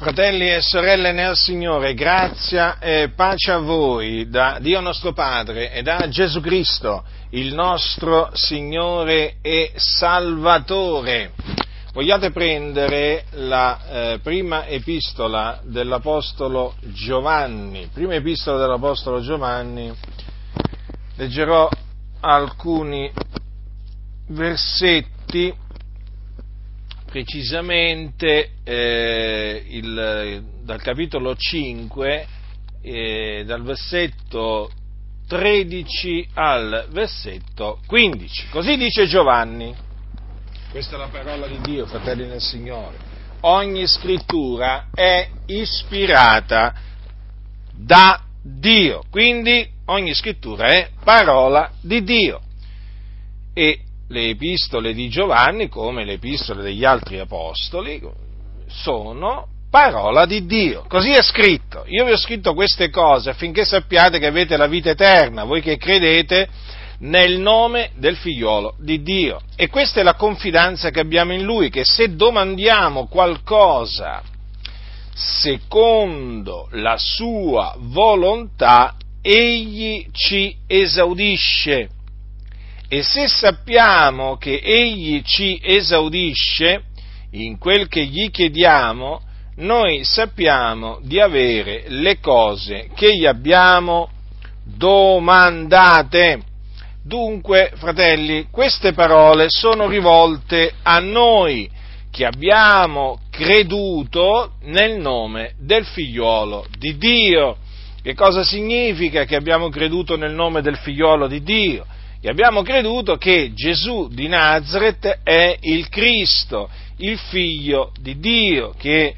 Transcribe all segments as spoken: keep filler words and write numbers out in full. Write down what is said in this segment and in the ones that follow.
Fratelli e sorelle nel Signore, grazia e pace a voi da Dio nostro Padre e da Gesù Cristo, il nostro Signore e Salvatore. Vogliate prendere la eh, prima epistola dell'Apostolo Giovanni. Prima epistola dell'Apostolo Giovanni, leggerò alcuni versetti. Precisamente eh, il, dal capitolo cinque, eh, dal versetto tredici al versetto quindici. Così dice Giovanni. Questa è la parola di Dio, fratelli nel Signore. Ogni scrittura è ispirata da Dio, quindi ogni scrittura è parola di Dio. E le epistole di Giovanni, come le epistole degli altri apostoli, sono parola di Dio. Così è scritto. Io vi ho scritto queste cose affinché sappiate che avete la vita eterna, voi che credete nel nome del figliolo di Dio. E questa è la confidenza che abbiamo in Lui, che se domandiamo qualcosa secondo la Sua volontà, Egli ci esaudisce. E se sappiamo che Egli ci esaudisce in quel che gli chiediamo, noi sappiamo di avere le cose che gli abbiamo domandate. Dunque, fratelli, queste parole sono rivolte a noi che abbiamo creduto nel nome del Figliolo di Dio. Che cosa significa che abbiamo creduto nel nome del Figliolo di Dio? E abbiamo creduto che Gesù di Nazareth è il Cristo, il Figlio di Dio, che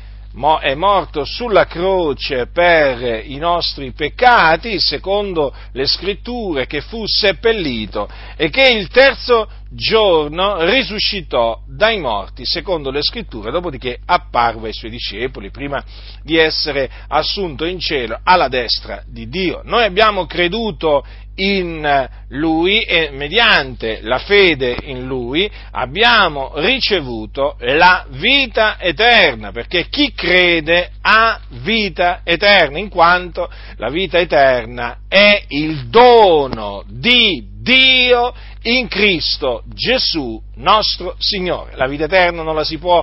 è morto sulla croce per i nostri peccati, secondo le Scritture, che fu seppellito e che il terzo giorno risuscitò dai morti, secondo le Scritture, dopodiché apparve ai Suoi discepoli prima di essere assunto in cielo alla destra di Dio. Noi abbiamo creduto in Lui e mediante la fede in Lui abbiamo ricevuto la vita eterna, perché chi crede ha vita eterna, in quanto la vita eterna è il dono di Dio in Cristo Gesù nostro Signore. La vita eterna non la si può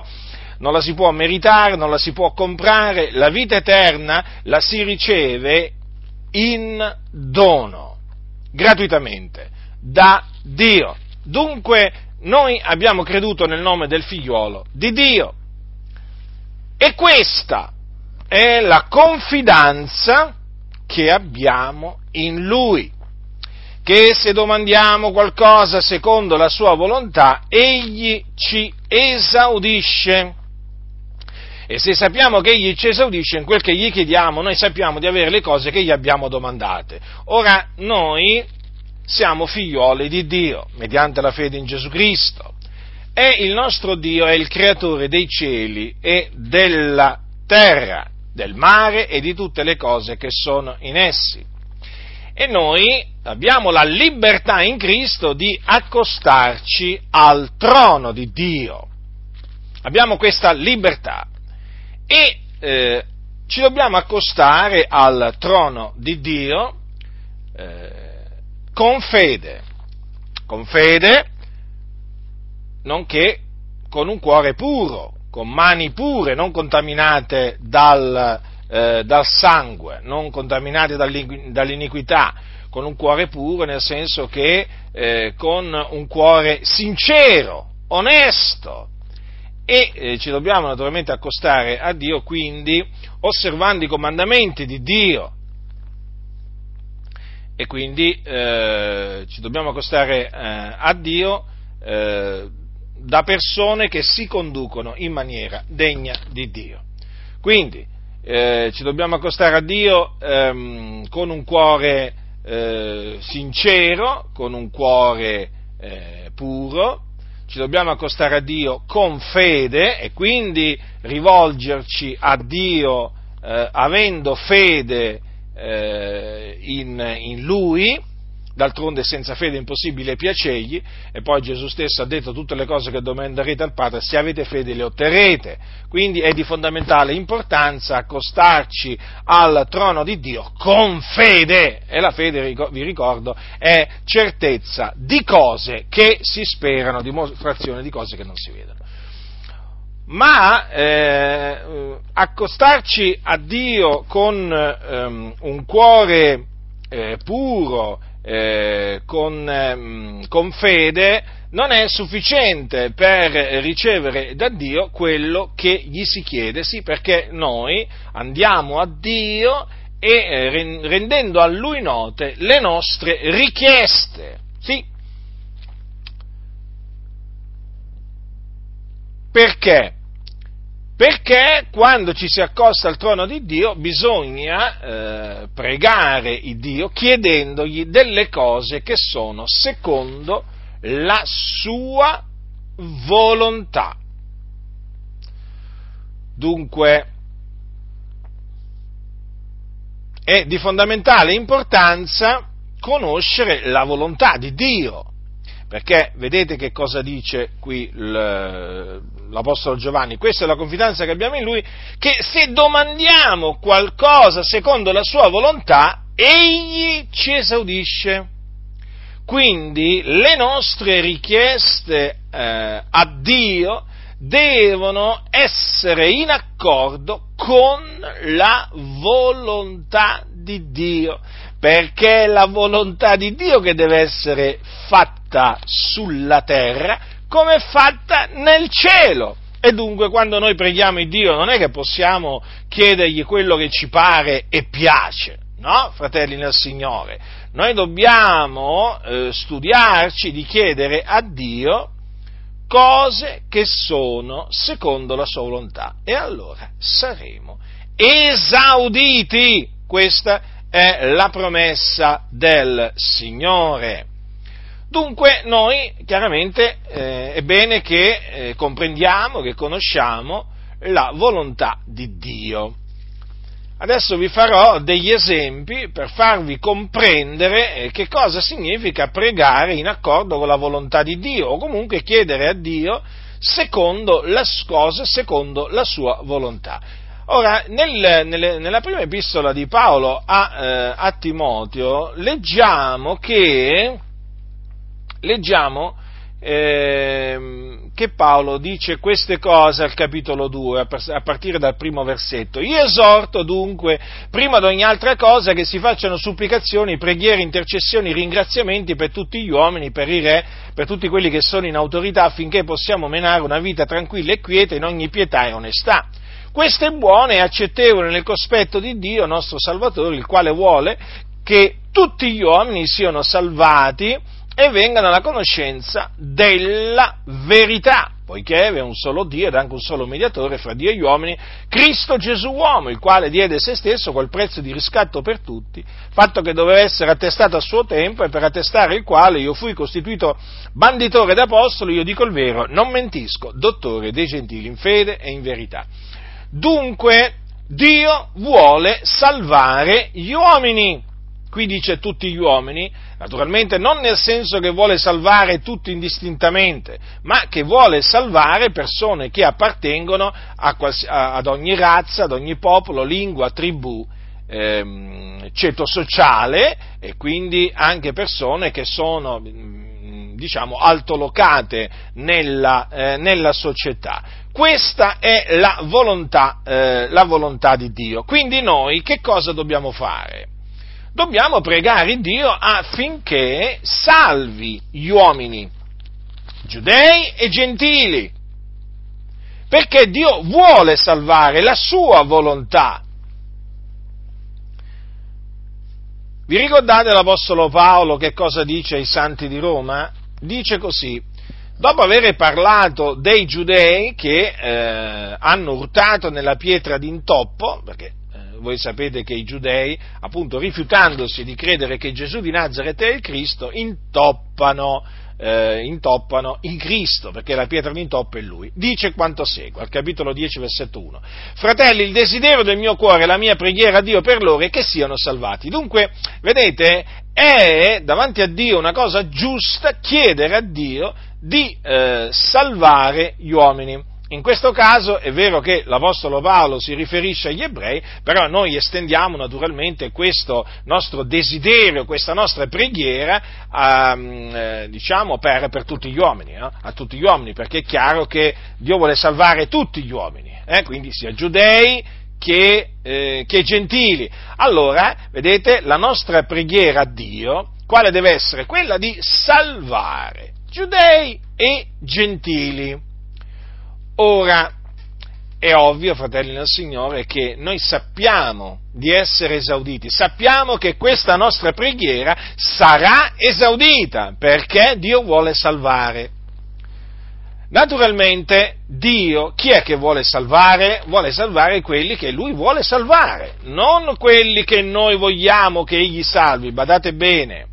Non la si può meritare, non la si può comprare, la vita eterna la si riceve in dono, gratuitamente, da Dio. Dunque noi abbiamo creduto nel nome del Figliolo di Dio, e questa è la confidenza che abbiamo in Lui, che se domandiamo qualcosa secondo la Sua volontà, Egli ci esaudisce. E se sappiamo che Egli ci esaudisce in quel che gli chiediamo, noi sappiamo di avere le cose che gli abbiamo domandate. Ora, noi siamo figlioli di Dio, mediante la fede in Gesù Cristo, e il nostro Dio è il creatore dei cieli e della terra, del mare e di tutte le cose che sono in essi. E noi abbiamo la libertà in Cristo di accostarci al trono di Dio. Abbiamo questa libertà. E eh, ci dobbiamo accostare al trono di Dio eh, con fede, con fede, nonché con un cuore puro, con mani pure, non contaminate dal, eh, dal sangue, non contaminate dall'iniquità, con un cuore puro nel senso che eh, con un cuore sincero, onesto. E eh, ci dobbiamo naturalmente accostare a Dio, quindi, osservando i comandamenti di Dio. E quindi eh, ci dobbiamo accostare eh, a Dio eh, da persone che si conducono in maniera degna di Dio. Quindi eh, ci dobbiamo accostare a Dio ehm, con un cuore eh, sincero, con un cuore eh, puro. Ci dobbiamo accostare a Dio con fede e quindi rivolgerci a Dio eh, avendo fede eh, in, in Lui, d'altronde senza fede è impossibile piacergli, e poi Gesù stesso ha detto: tutte le cose che domanderete al Padre, se avete fede le otterrete. Quindi è di fondamentale importanza accostarci al trono di Dio con fede, e la fede, vi ricordo, è certezza di cose che si sperano, dimostrazione di cose che non si vedono. Ma eh, accostarci a Dio con ehm, un cuore eh, puro, eh, con, ehm, con fede, non è sufficiente per ricevere da Dio quello che gli si chiede, sì, perché noi andiamo a Dio e eh, rendendo a Lui note le nostre richieste, sì. Perché? Perché quando ci si accosta al trono di Dio bisogna eh, pregare il Dio chiedendogli delle cose che sono secondo la sua volontà. Dunque è di fondamentale importanza conoscere la volontà di Dio, perché vedete che cosa dice qui l'Apostolo Giovanni: questa è la confidenza che abbiamo in Lui, che se domandiamo qualcosa secondo la sua volontà, Egli ci esaudisce. Quindi le nostre richieste eh, a Dio devono essere in accordo con la volontà di Dio, perché è la volontà di Dio che deve essere fatta sulla terra come è fatta nel cielo. E dunque quando noi preghiamo il Dio non è che possiamo chiedergli quello che ci pare e piace, no, fratelli nel Signore? Noi dobbiamo eh, studiarci di chiedere a Dio cose che sono secondo la sua volontà, e allora saremo esauditi. Questa è la promessa del Signore. Dunque noi chiaramente eh, è bene che eh, comprendiamo, che conosciamo la volontà di Dio. Adesso vi farò degli esempi per farvi comprendere che cosa significa pregare in accordo con la volontà di Dio, o comunque chiedere a Dio secondo le cose, secondo la sua volontà. Ora, nel, nel, nella prima epistola di Paolo a, eh, a Timoteo leggiamo che, leggiamo eh, che Paolo dice queste cose al capitolo due, a partire dal primo versetto: io esorto dunque, prima di ogni altra cosa, che si facciano supplicazioni, preghiere, intercessioni, ringraziamenti per tutti gli uomini, per i re, per tutti quelli che sono in autorità, affinché possiamo menare una vita tranquilla e quieta in ogni pietà e onestà. Questo è buono e accettevole nel cospetto di Dio, nostro Salvatore, il quale vuole che tutti gli uomini siano salvati e vengano alla conoscenza della verità, poiché vi è un solo Dio ed anche un solo mediatore fra Dio e gli uomini, Cristo Gesù uomo, il quale diede se stesso col prezzo di riscatto per tutti, fatto che doveva essere attestato a suo tempo, e per attestare il quale io fui costituito banditore d'apostolo, io dico il vero, non mentisco, dottore dei gentili in fede e in verità. Dunque Dio vuole salvare gli uomini. Qui dice tutti gli uomini, naturalmente non nel senso che vuole salvare tutti indistintamente, ma che vuole salvare persone che appartengono a quals- a- ad ogni razza, ad ogni popolo, lingua, tribù, ehm, ceto sociale, e quindi anche persone che sono, diciamo, altolocate nella, eh, nella società. Questa è la volontà, eh, la volontà di Dio. Quindi noi che cosa dobbiamo fare? Dobbiamo pregare Dio affinché salvi gli uomini, giudei e gentili, perché Dio vuole salvare, la sua volontà. Vi ricordate l'Apostolo Paolo che cosa dice ai santi di Roma? Dice così: dopo aver parlato dei giudei che eh, hanno urtato nella pietra d'intoppo, perché voi sapete che i giudei, appunto, rifiutandosi di credere che Gesù di Nazareth è il Cristo, intoppano, eh, intoppano in Cristo, perché la pietra di intoppo è lui. Dice quanto segue, al capitolo dieci, versetto uno: fratelli, il desiderio del mio cuore e la mia preghiera a Dio per loro è che siano salvati. Dunque, vedete, è davanti a Dio una cosa giusta chiedere a Dio di eh, salvare gli uomini. In questo caso è vero che l'Apostolo Paolo si riferisce agli ebrei, però noi estendiamo naturalmente questo nostro desiderio, questa nostra preghiera, a, eh, diciamo, per, per tutti gli uomini, no? A tutti gli uomini, perché è chiaro che Dio vuole salvare tutti gli uomini, eh? Quindi sia giudei che, eh, che gentili. Allora, vedete, la nostra preghiera a Dio, quale deve essere? Quella di salvare giudei e gentili. Ora, è ovvio, fratelli del Signore, che noi sappiamo di essere esauditi, sappiamo che questa nostra preghiera sarà esaudita, perché Dio vuole salvare. Naturalmente, Dio, chi è che vuole salvare? Vuole salvare quelli che Lui vuole salvare, non quelli che noi vogliamo che Egli salvi, badate bene,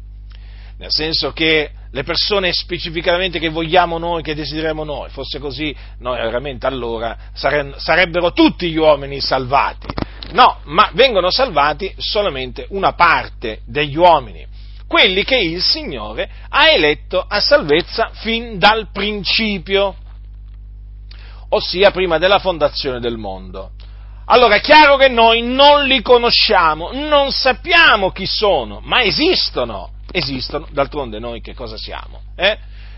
nel senso che le persone specificamente che vogliamo noi, che desideriamo noi, fosse così, noi veramente allora sarebbero tutti gli uomini salvati. No, ma vengono salvati solamente una parte degli uomini, quelli che il Signore ha eletto a salvezza fin dal principio, ossia prima della fondazione del mondo. Allora è chiaro che noi non li conosciamo, non sappiamo chi sono, ma esistono. Esistono, d'altronde noi che cosa siamo? Eh?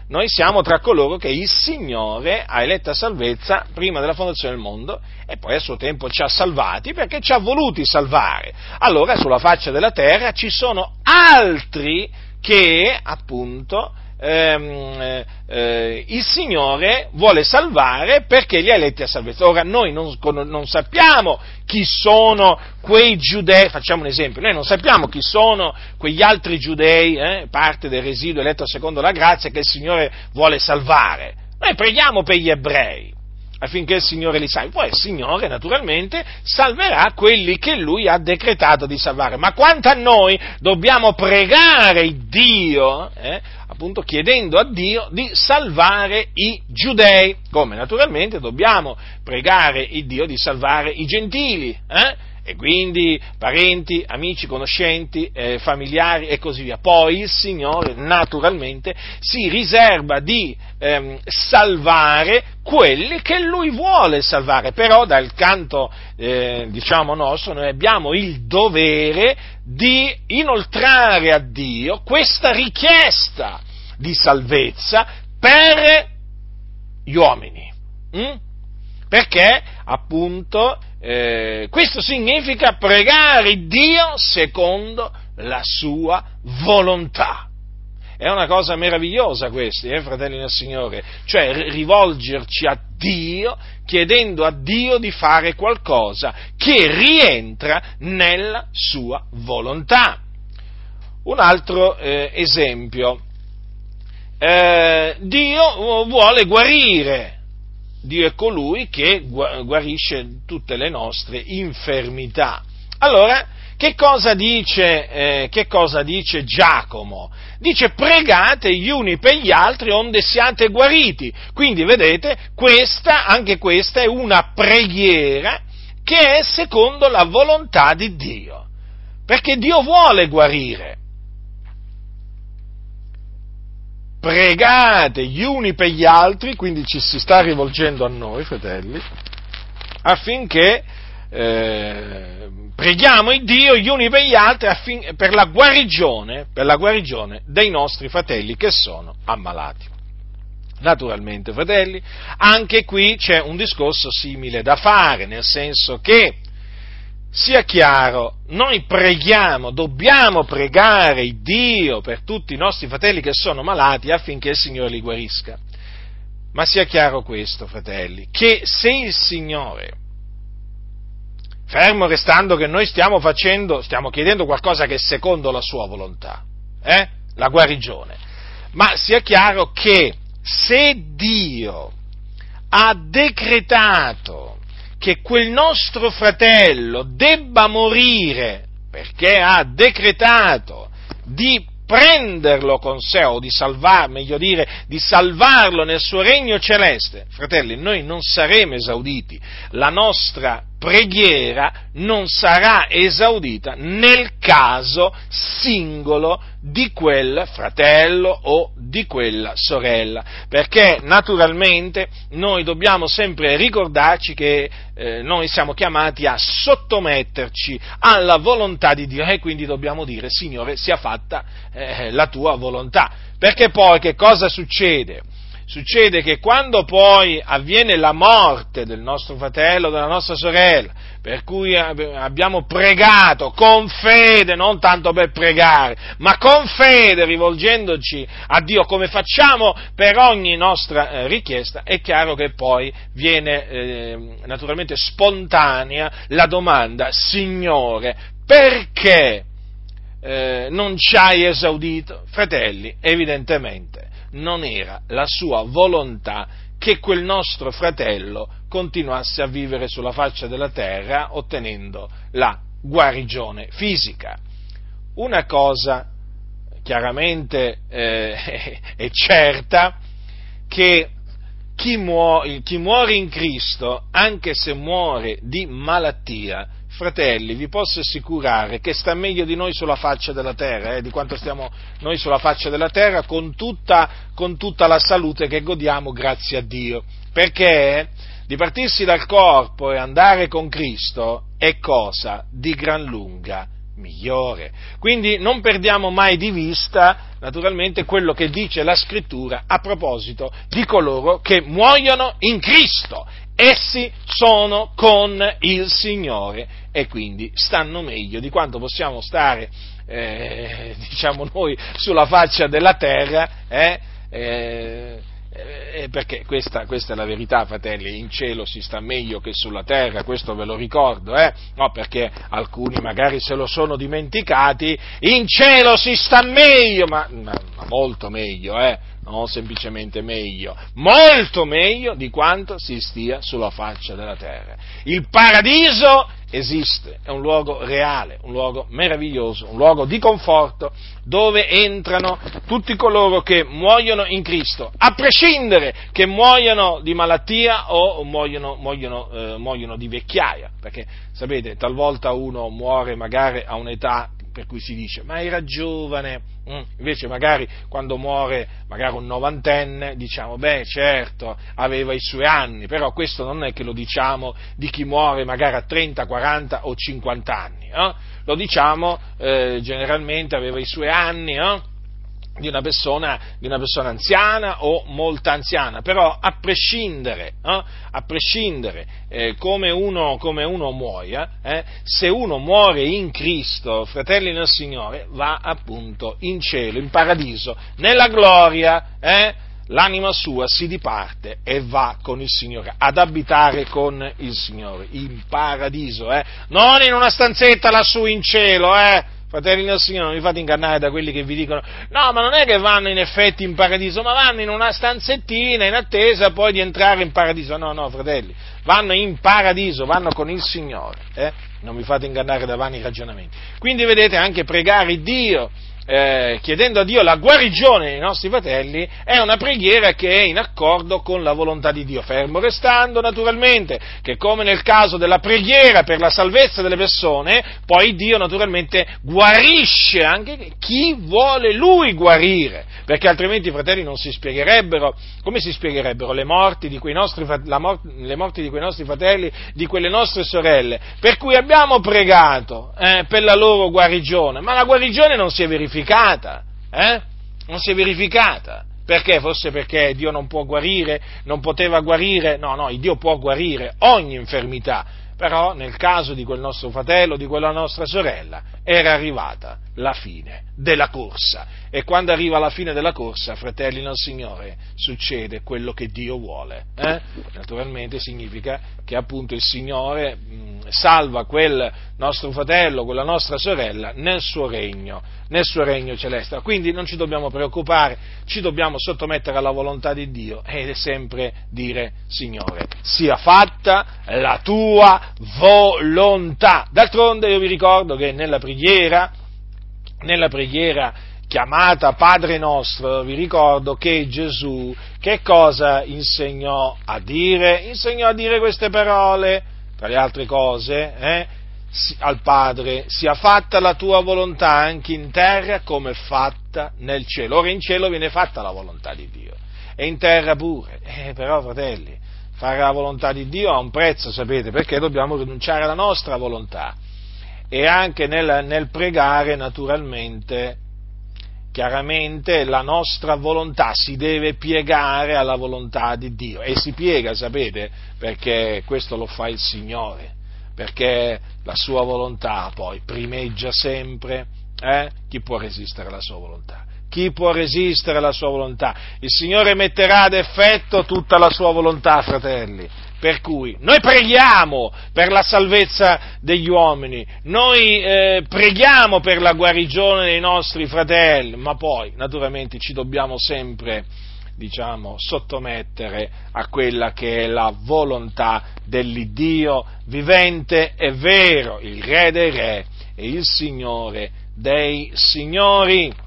Noi siamo tra coloro che il Signore ha eletto a salvezza prima della fondazione del mondo e poi a suo tempo ci ha salvati perché ci ha voluti salvare. Allora sulla faccia della terra ci sono altri che appunto ehm, eh, il Signore vuole salvare perché li ha eletti a salvezza. Ora noi non, non sappiamo chi sono quei giudei, facciamo un esempio, noi non sappiamo chi sono quegli altri giudei, eh, parte del residuo eletto secondo la grazia che il Signore vuole salvare. Noi preghiamo per gli ebrei affinché il Signore li salvi, poi il Signore naturalmente salverà quelli che Lui ha decretato di salvare, ma quanto a noi dobbiamo pregare Dio, eh, appunto chiedendo a Dio di salvare i giudei, come naturalmente dobbiamo pregare il Dio di salvare i gentili, eh? E quindi parenti, amici, conoscenti, eh, familiari e così via. Poi il Signore naturalmente si riserva di ehm, salvare quelli che Lui vuole salvare, però dal canto eh, diciamo nostro noi abbiamo il dovere di inoltrare a Dio questa richiesta di salvezza per gli uomini, mm? Perché appunto Eh, questo significa pregare Dio secondo la sua volontà. È una cosa meravigliosa questa, eh, fratelli del Signore, cioè rivolgerci a Dio chiedendo a Dio di fare qualcosa che rientra nella sua volontà. Un altro eh, esempio, eh, Dio vuole guarire. Dio è colui che guarisce tutte le nostre infermità. Allora, che cosa dice, eh, che cosa dice Giacomo? Dice: pregate gli uni per gli altri onde siate guariti. Quindi, vedete, questa, anche questa è una preghiera che è secondo la volontà di Dio, perché Dio vuole guarire. Pregate gli uni per gli altri, quindi ci si sta rivolgendo a noi, fratelli, affinché eh, preghiamo il Dio gli uni per gli altri affin- per la guarigione, per la guarigione dei nostri fratelli che sono ammalati. Naturalmente, fratelli, anche qui c'è un discorso simile da fare, nel senso che sia chiaro, noi preghiamo, dobbiamo pregare il Dio per tutti i nostri fratelli che sono malati affinché il Signore li guarisca. Ma sia chiaro questo, fratelli, che se il Signore, fermo restando che noi stiamo facendo, stiamo chiedendo qualcosa che è secondo la sua volontà, eh? La guarigione, ma sia chiaro che se Dio ha decretato che quel nostro fratello debba morire perché ha decretato di prenderlo con sé o di salvar, meglio dire, di salvarlo nel suo regno celeste, fratelli, noi non saremo esauditi, la nostra preghiera non sarà esaudita nel caso singolo di quel fratello o di quella sorella, perché naturalmente noi dobbiamo sempre ricordarci che eh, noi siamo chiamati a sottometterci alla volontà di Dio e quindi dobbiamo dire: Signore, sia fatta eh, la tua volontà, perché poi che cosa succede? Succede che quando poi avviene la morte del nostro fratello, della nostra sorella, per cui abbiamo pregato con fede, non tanto per pregare, ma con fede rivolgendoci a Dio come facciamo per ogni nostra eh, richiesta, è chiaro che poi viene eh, naturalmente spontanea la domanda: Signore, perché eh, non ci hai esaudito? Fratelli, evidentemente non era la sua volontà che quel nostro fratello continuasse a vivere sulla faccia della terra ottenendo la guarigione fisica. Una cosa chiaramente eh, è certa, che chi muore, chi muore in Cristo, anche se muore di malattia, fratelli, vi posso assicurare che sta meglio di noi sulla faccia della terra, eh, di quanto stiamo noi sulla faccia della terra, con tutta, con tutta la salute che godiamo grazie a Dio, perché dipartirsi dal corpo e andare con Cristo è cosa di gran lunga migliore. Quindi non perdiamo mai di vista, naturalmente, quello che dice la Scrittura a proposito di coloro che muoiono in Cristo. Essi sono con il Signore e quindi stanno meglio di quanto possiamo stare, eh, diciamo noi, sulla faccia della terra, eh, eh, eh, perché questa, questa è la verità, fratelli, in cielo si sta meglio che sulla terra, questo ve lo ricordo, eh? No, perché alcuni magari se lo sono dimenticati, in cielo si sta meglio, ma, ma, ma molto meglio, eh? No, semplicemente meglio, molto meglio di quanto si stia sulla faccia della terra. Il paradiso esiste, è un luogo reale, un luogo meraviglioso, un luogo di conforto dove entrano tutti coloro che muoiono in Cristo, a prescindere che muoiano di malattia o muoiono, muoiono, eh, muoiono di vecchiaia, perché sapete, talvolta uno muore magari a un'età per cui si dice: ma era giovane, mm. invece magari quando muore magari un novantenne diciamo: beh, certo, aveva i suoi anni, però questo non è che lo diciamo di chi muore magari a trenta, quaranta o cinquanta anni, eh? Lo diciamo eh, generalmente aveva i suoi anni, eh? di una persona, di una persona anziana o molto anziana, però a prescindere, eh, a prescindere eh, come uno, come uno muoia, eh, se uno muore in Cristo, fratelli nel Signore, va appunto in cielo, in paradiso, nella gloria, eh, l'anima sua si diparte e va con il Signore, ad abitare con il Signore, in paradiso, eh, non in una stanzetta lassù in cielo, eh, fratelli del Signore, non vi fate ingannare da quelli che vi dicono: no, ma non è che vanno in effetti in paradiso, ma vanno in una stanzettina in attesa poi di entrare in paradiso. No, no, fratelli, vanno in paradiso, vanno con il Signore, eh? Non vi fate ingannare da vani ragionamenti. Quindi vedete, anche pregare Dio, eh, chiedendo a Dio la guarigione dei nostri fratelli, è una preghiera che è in accordo con la volontà di Dio, fermo restando naturalmente che, come nel caso della preghiera per la salvezza delle persone, poi Dio naturalmente guarisce anche chi vuole Lui guarire, perché altrimenti, fratelli, non si spiegherebbero, come si spiegherebbero le morti di quei nostri, la mort- le morti di quei nostri fratelli, di quelle nostre sorelle, per cui abbiamo pregato eh, per la loro guarigione, ma la guarigione non si è verificata. Eh? Non si è verificata. Perché? Forse perché Dio non può guarire, non poteva guarire? No, no, Dio può guarire ogni infermità, però nel caso di quel nostro fratello, di quella nostra sorella, era arrivata la fine della corsa, e quando arriva la fine della corsa, fratelli nel Signore, succede quello che Dio vuole, eh? Naturalmente significa che appunto il Signore mh, salva quel nostro fratello, quella nostra sorella nel suo regno, nel suo regno celeste. Quindi non ci dobbiamo preoccupare, ci dobbiamo sottomettere alla volontà di Dio ed è sempre dire: Signore, sia fatta la tua volontà. D'altronde io vi ricordo che nella preghiera, nella preghiera chiamata Padre Nostro, vi ricordo che Gesù che cosa insegnò a dire? Insegnò a dire queste parole, tra le altre cose, eh, al Padre: sia fatta la tua volontà anche in terra come è fatta nel cielo. Ora in cielo viene fatta la volontà di Dio e in terra pure, eh, però fratelli, fare la volontà di Dio ha un prezzo, sapete, perché dobbiamo rinunciare alla nostra volontà e anche nel, nel pregare naturalmente. Chiaramente la nostra volontà si deve piegare alla volontà di Dio e si piega, sapete, perché questo lo fa il Signore, perché la sua volontà poi primeggia sempre, eh? Chi può resistere alla sua volontà? Chi può resistere alla sua volontà? Il Signore metterà ad effetto tutta la sua volontà, fratelli. Per cui noi preghiamo per la salvezza degli uomini, noi eh, preghiamo per la guarigione dei nostri fratelli, ma poi naturalmente ci dobbiamo sempre, diciamo, sottomettere a quella che è la volontà dell'Iddio vivente e vero, il Re dei Re e il Signore dei Signori.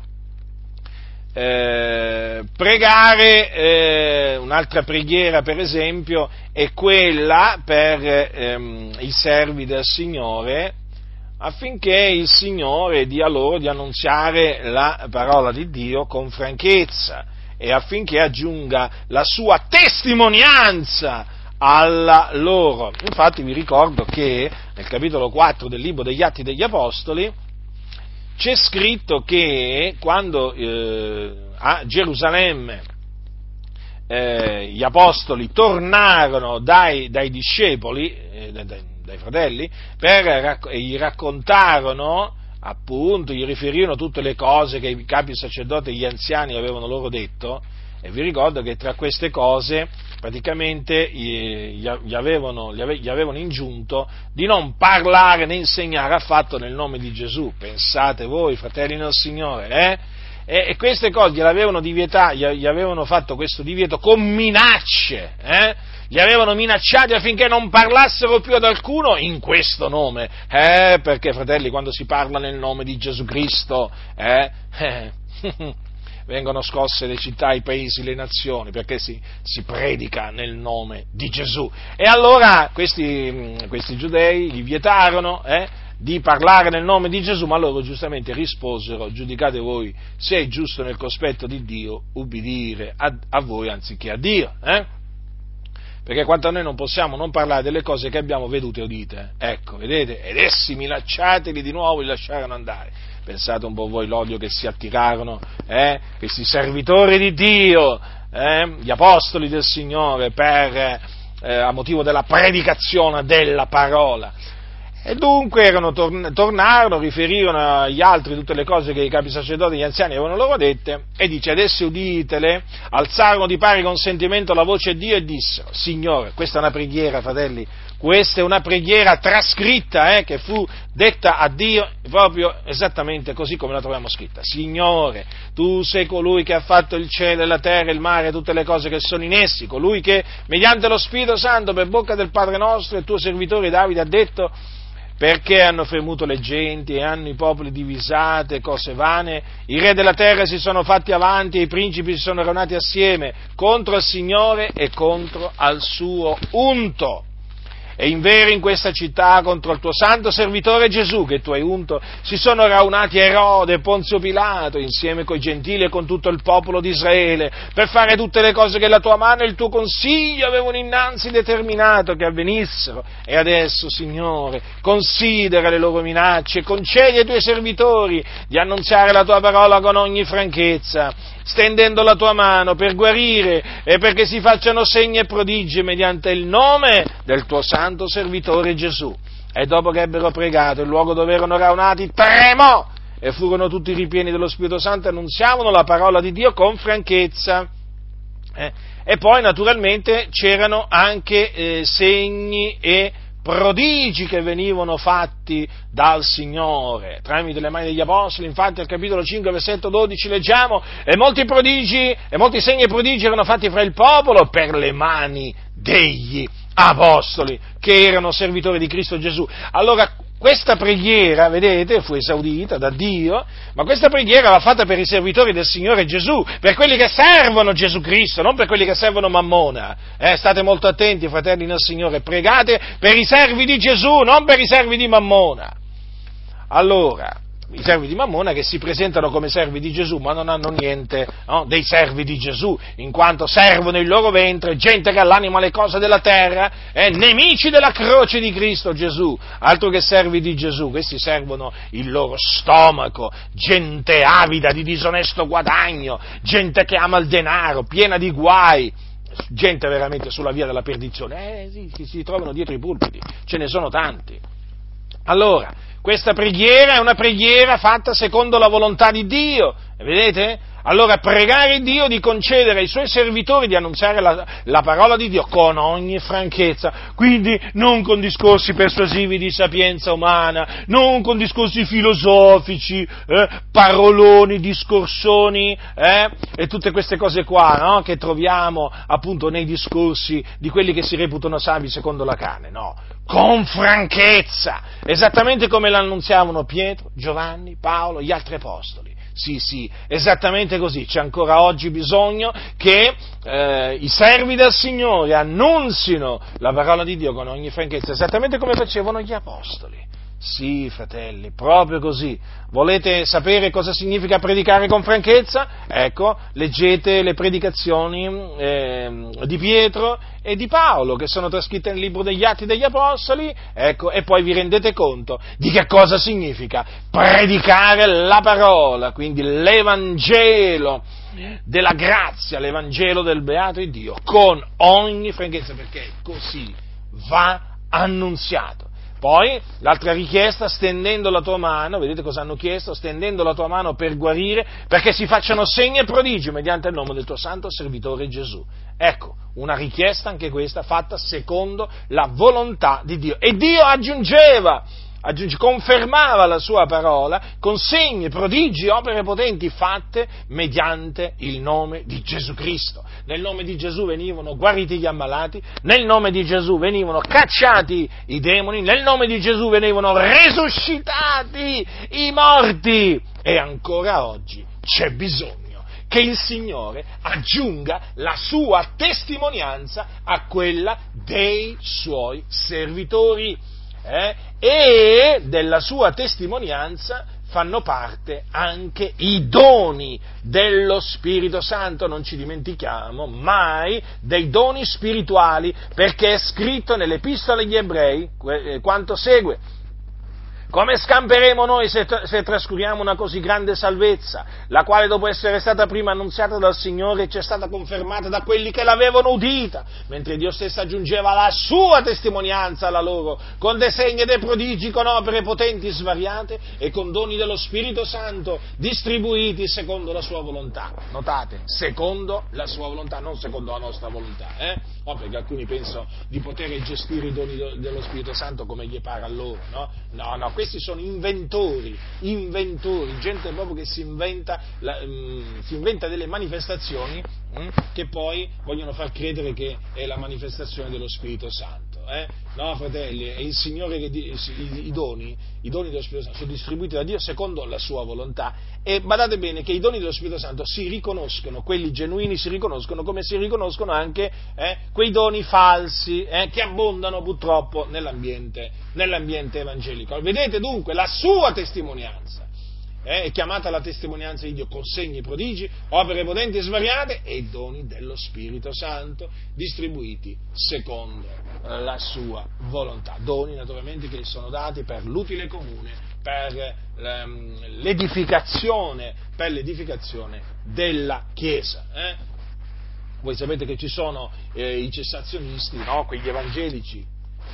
Eh, pregare, eh, un'altra preghiera per esempio è quella per ehm, i servi del Signore, affinché il Signore dia loro di annunziare la parola di Dio con franchezza e affinché aggiunga la sua testimonianza alla loro. Infatti vi ricordo che nel capitolo quattro del libro degli Atti degli Apostoli c'è scritto che quando eh, a Gerusalemme eh, gli apostoli tornarono dai, dai discepoli, eh, dai, dai fratelli, per, racc- gli raccontarono, appunto, gli riferirono tutte le cose che i capi sacerdoti e gli anziani avevano loro detto, e vi ricordo che tra queste cose praticamente eh, gli, avevano, gli, ave- gli avevano ingiunto di non parlare né insegnare affatto nel nome di Gesù. Pensate voi, fratelli nel Signore, eh? E, e queste cose gli avevano divietato, gli, gli avevano fatto questo divieto con minacce, eh? Gli avevano minacciati affinché non parlassero più ad alcuno in questo nome, eh? Perché, fratelli, quando si parla nel nome di Gesù Cristo, eh? vengono scosse le città, i paesi, le nazioni, perché si, si predica nel nome di Gesù. E allora questi, questi giudei gli vietarono eh, di parlare nel nome di Gesù, ma loro giustamente risposero: giudicate voi se è giusto nel cospetto di Dio ubbidire a, a voi anziché a Dio, eh? Perché quanto a noi non possiamo non parlare delle cose che abbiamo vedute e udite. Ecco, vedete, ed essi minacciateli di nuovo li lasciarono andare. Pensate un po' voi l'odio che si attirarono eh, questi servitori di Dio, eh, gli apostoli del Signore, per, eh, a motivo della predicazione della parola. E dunque erano tor- tornarono, riferirono agli altri tutte le cose che i capi sacerdoti e gli anziani avevano loro dette, e dice: adesso uditele, alzarono di pari consentimento la voce a Dio e dissero: Signore. Questa è una preghiera, fratelli, questa è una preghiera trascritta, eh, che fu detta a Dio proprio esattamente così come la troviamo scritta: Signore, Tu sei colui che ha fatto il cielo e la terra, il mare e tutte le cose che sono in essi, colui che, mediante lo Spirito Santo, per bocca del Padre nostro e Tuo servitore Davide ha detto: perché hanno fremuto le genti e hanno i popoli divisate, cose vane, i re della terra si sono fatti avanti e i principi si sono radunati assieme contro il Signore e contro al suo unto. E invero in questa città contro il tuo santo servitore Gesù, che tu hai unto, si sono radunati Erode e Ponzio Pilato, insieme coi gentili e con tutto il popolo di Israele, per fare tutte le cose che la tua mano e il tuo consiglio avevano innanzi determinato che avvenissero. E adesso, Signore, considera le loro minacce, concedi ai tuoi servitori di annunziare la tua parola con ogni franchezza, stendendo la tua mano per guarire e perché si facciano segni e prodigi mediante il nome del tuo santo servitore Gesù. E dopo che ebbero pregato, il luogo dove erano radunati tremò e furono tutti ripieni dello Spirito Santo e annunziavano la parola di Dio con franchezza. Eh? E poi naturalmente c'erano anche eh, segni e prodigi che venivano fatti dal Signore tramite le mani degli Apostoli. Infatti al capitolo cinque, versetto dodici leggiamo: e molti prodigi e molti segni e prodigi erano fatti fra il popolo per le mani degli Apostoli che erano servitori di Cristo Gesù. Allora questa preghiera, vedete, fu esaudita da Dio, ma questa preghiera va fatta per i servitori del Signore Gesù, per quelli che servono Gesù Cristo, non per quelli che servono Mammona. Eh, state molto attenti, fratelli nel Signore, pregate per i servi di Gesù, non per i servi di Mammona. Allora, i servi di Mammona che si presentano come servi di Gesù, ma non hanno niente, no, dei servi di Gesù, in quanto servono il loro ventre, gente che all'anima le cose della terra, eh, nemici della croce di Cristo Gesù, altro che servi di Gesù. Questi servono il loro stomaco, gente avida di disonesto guadagno, gente che ama il denaro, piena di guai, gente veramente sulla via della perdizione. Eh, sì, si, si trovano dietro i pulpiti, ce ne sono tanti. Allora, questa preghiera è una preghiera fatta secondo la volontà di Dio, vedete? Allora, pregare Dio di concedere ai Suoi servitori di annunziare la, la parola di Dio con ogni franchezza, quindi non con discorsi persuasivi di sapienza umana, non con discorsi filosofici, eh, paroloni, discorsoni, eh, e tutte queste cose qua, no? Che troviamo appunto nei discorsi di quelli che si reputano savi secondo la carne, no? Con franchezza, esattamente come l'annunziavano Pietro, Giovanni, Paolo, gli altri apostoli. Sì, sì, esattamente così. C'è ancora oggi bisogno che eh, i servi del Signore annunzino la parola di Dio con ogni franchezza, esattamente come facevano gli apostoli. Sì, fratelli, proprio così. Volete sapere cosa significa predicare con franchezza? Ecco, leggete le predicazioni eh, di Pietro e di Paolo, che sono trascritte nel libro degli Atti degli Apostoli, ecco, e poi vi rendete conto di che cosa significa predicare la parola, quindi l'Evangelo della grazia, l'Evangelo del beato Dio, con ogni franchezza, perché così va annunziato. Poi, l'altra richiesta, stendendo la tua mano, vedete cosa hanno chiesto? Stendendo la tua mano per guarire, perché si facciano segni e prodigi mediante il nome del tuo santo servitore Gesù. Ecco, una richiesta anche questa fatta secondo la volontà di Dio. E Dio aggiungeva, aggiunge, confermava la sua parola con segni, prodigi, opere potenti fatte mediante il nome di Gesù Cristo. Nel nome di Gesù venivano guariti gli ammalati, nel nome di Gesù venivano cacciati i demoni, nel nome di Gesù venivano resuscitati i morti. E ancora oggi c'è bisogno che il Signore aggiunga la sua testimonianza a quella dei suoi servitori. Eh, e della sua testimonianza fanno parte anche i doni dello Spirito Santo, non ci dimentichiamo mai dei doni spirituali, perché è scritto nell'Epistola agli Ebrei eh, quanto segue: come scamperemo noi se, se trascuriamo una così grande salvezza, la quale dopo essere stata prima annunziata dal Signore ci è stata confermata da quelli che l'avevano udita, mentre Dio stesso aggiungeva la sua testimonianza alla loro, con dei segni e dei prodigi, con opere potenti svariate e con doni dello Spirito Santo distribuiti secondo la sua volontà. Notate, secondo la sua volontà, non secondo la nostra volontà, eh? No, perché alcuni pensano di poter gestire i doni dello Spirito Santo come gli pare a loro, no? No, no. Questi sono inventori, inventori, gente proprio che si inventa, la, mh, si inventa delle manifestazioni mh, che poi vogliono far credere che è la manifestazione dello Spirito Santo. Eh? No, fratelli, è il Signore che di, i, i doni, i doni dello Spirito Santo sono distribuiti da Dio secondo la sua volontà. E badate bene che i doni dello Spirito Santo si riconoscono, quelli genuini si riconoscono, come si riconoscono anche eh, quei doni falsi eh, che abbondano purtroppo nell'ambiente, nell'ambiente evangelico. Vedete? Dunque, la sua testimonianza eh, è chiamata la testimonianza di Dio con segni, prodigi, opere potenti e svariate e doni dello Spirito Santo distribuiti secondo la sua volontà. Doni naturalmente che gli sono dati per l'utile comune, per ehm, l'edificazione, per l'edificazione della Chiesa. Eh? Voi sapete che ci sono eh, i cessazionisti, no? Quegli evangelici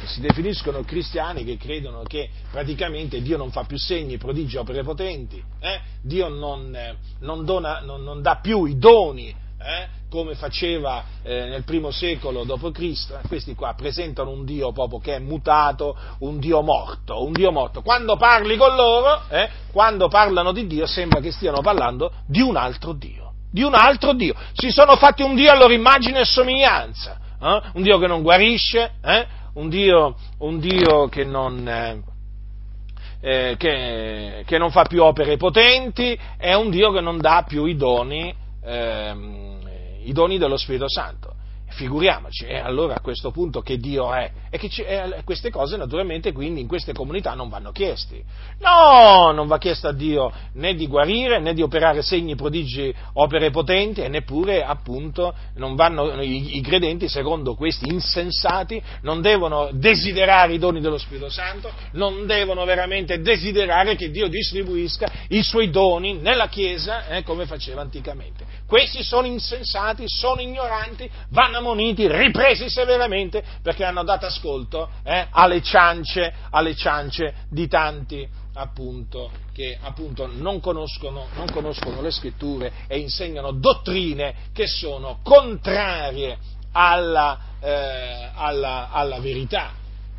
che si definiscono cristiani, che credono che praticamente Dio non fa più segni, prodigi, opere potenti, eh? Dio non, non, dona, non, non dà più i doni eh, come faceva eh, nel primo secolo dopo Cristo, eh, questi qua presentano un Dio proprio che è mutato, un Dio morto, un Dio morto. Quando parli con loro, eh, quando parlano di Dio, sembra che stiano parlando di un altro Dio, di un altro Dio. Si sono fatti un Dio a loro immagine e somiglianza, eh, un Dio che non guarisce, eh, un Dio, un Dio che non... Eh, Eh, che, che non fa più opere potenti, è un Dio che non dà più i doni, ehm, i doni dello Spirito Santo. Figuriamoci, è eh, allora a questo punto che Dio è? E che ci, eh, queste cose naturalmente quindi in queste comunità non vanno chiesti. No, non va chiesto a Dio né di guarire, né di operare segni, prodigi, opere potenti, e neppure appunto non vanno, i, i credenti, secondo questi insensati, non devono desiderare i doni dello Spirito Santo, non devono veramente desiderare che Dio distribuisca i suoi doni nella Chiesa, eh, come faceva anticamente. Questi sono insensati, sono ignoranti, vanno ammoniti, ripresi severamente, perché hanno dato ascolto eh, alle ciance, alle ciance di tanti appunto che appunto non conoscono, non conoscono le scritture e insegnano dottrine che sono contrarie alla, eh, alla, alla verità.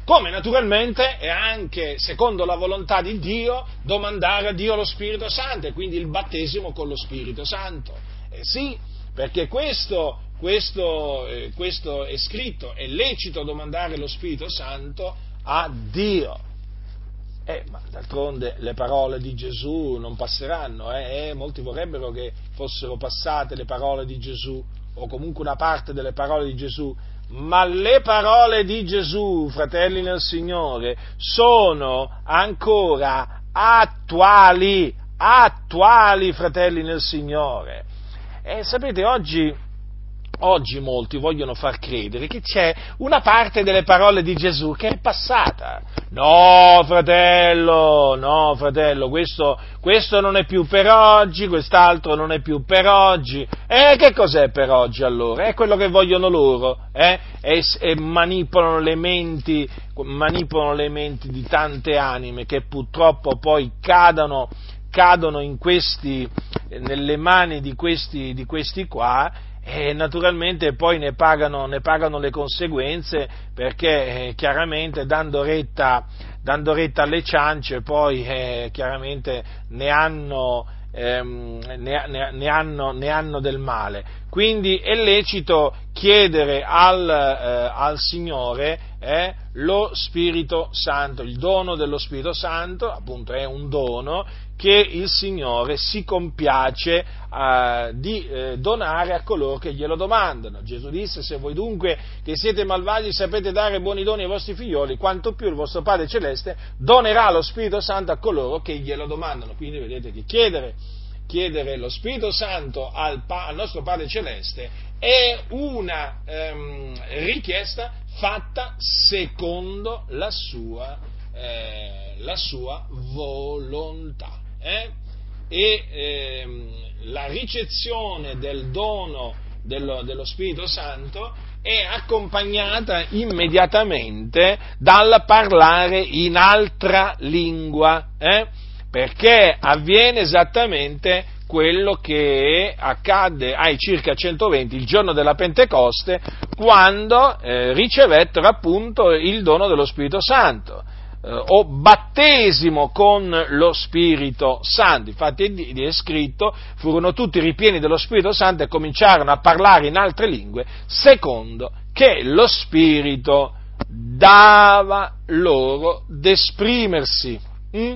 Come naturalmente è anche, secondo la volontà di Dio, domandare a Dio lo Spirito Santo e quindi il battesimo con lo Spirito Santo. Eh sì, perché questo, questo, eh, questo è scritto, è lecito domandare lo Spirito Santo a Dio. Eh, ma d'altronde le parole di Gesù non passeranno, eh? Eh, molti vorrebbero che fossero passate le parole di Gesù, o comunque una parte delle parole di Gesù. Ma le parole di Gesù, fratelli nel Signore, sono ancora attuali, attuali, fratelli nel Signore. E sapete, oggi, oggi molti vogliono far credere che c'è una parte delle parole di Gesù che è passata. No, fratello, no, fratello, questo, questo non è più per oggi, quest'altro non è più per oggi. E eh, che cos'è per oggi allora? È quello che vogliono loro, eh? E, e manipolano le menti, manipolano le menti di tante anime che purtroppo poi cadono, cadono in questi, nelle mani di questi, di questi qua, e naturalmente poi ne pagano, ne pagano le conseguenze, perché eh, chiaramente dando retta, dando retta alle ciance poi eh, chiaramente ne hanno, ehm, ne, ne, ne hanno, ne hanno del male. Quindi è lecito chiedere al, eh, al Signore eh, lo Spirito Santo, il dono dello Spirito Santo, appunto è un dono che il Signore si compiace eh, di eh, donare a coloro che glielo domandano. Gesù disse: se voi dunque che siete malvagi sapete dare buoni doni ai vostri figlioli, quanto più il vostro Padre Celeste donerà lo Spirito Santo a coloro che glielo domandano. Quindi vedete che chiedere, chiedere lo Spirito Santo al, pa- al nostro Padre Celeste è una ehm, richiesta fatta secondo la sua, eh, la sua volontà. Eh? E ehm, la ricezione del dono dello, dello Spirito Santo è accompagnata immediatamente dal parlare in altra lingua, eh? Perché avviene esattamente quello che accadde ai circa centoventi il giorno della Pentecoste, quando eh, ricevettero appunto il dono dello Spirito Santo, o battesimo con lo Spirito Santo. Infatti è scritto: furono tutti ripieni dello Spirito Santo e cominciarono a parlare in altre lingue secondo che lo Spirito dava loro d'esprimersi. Mm?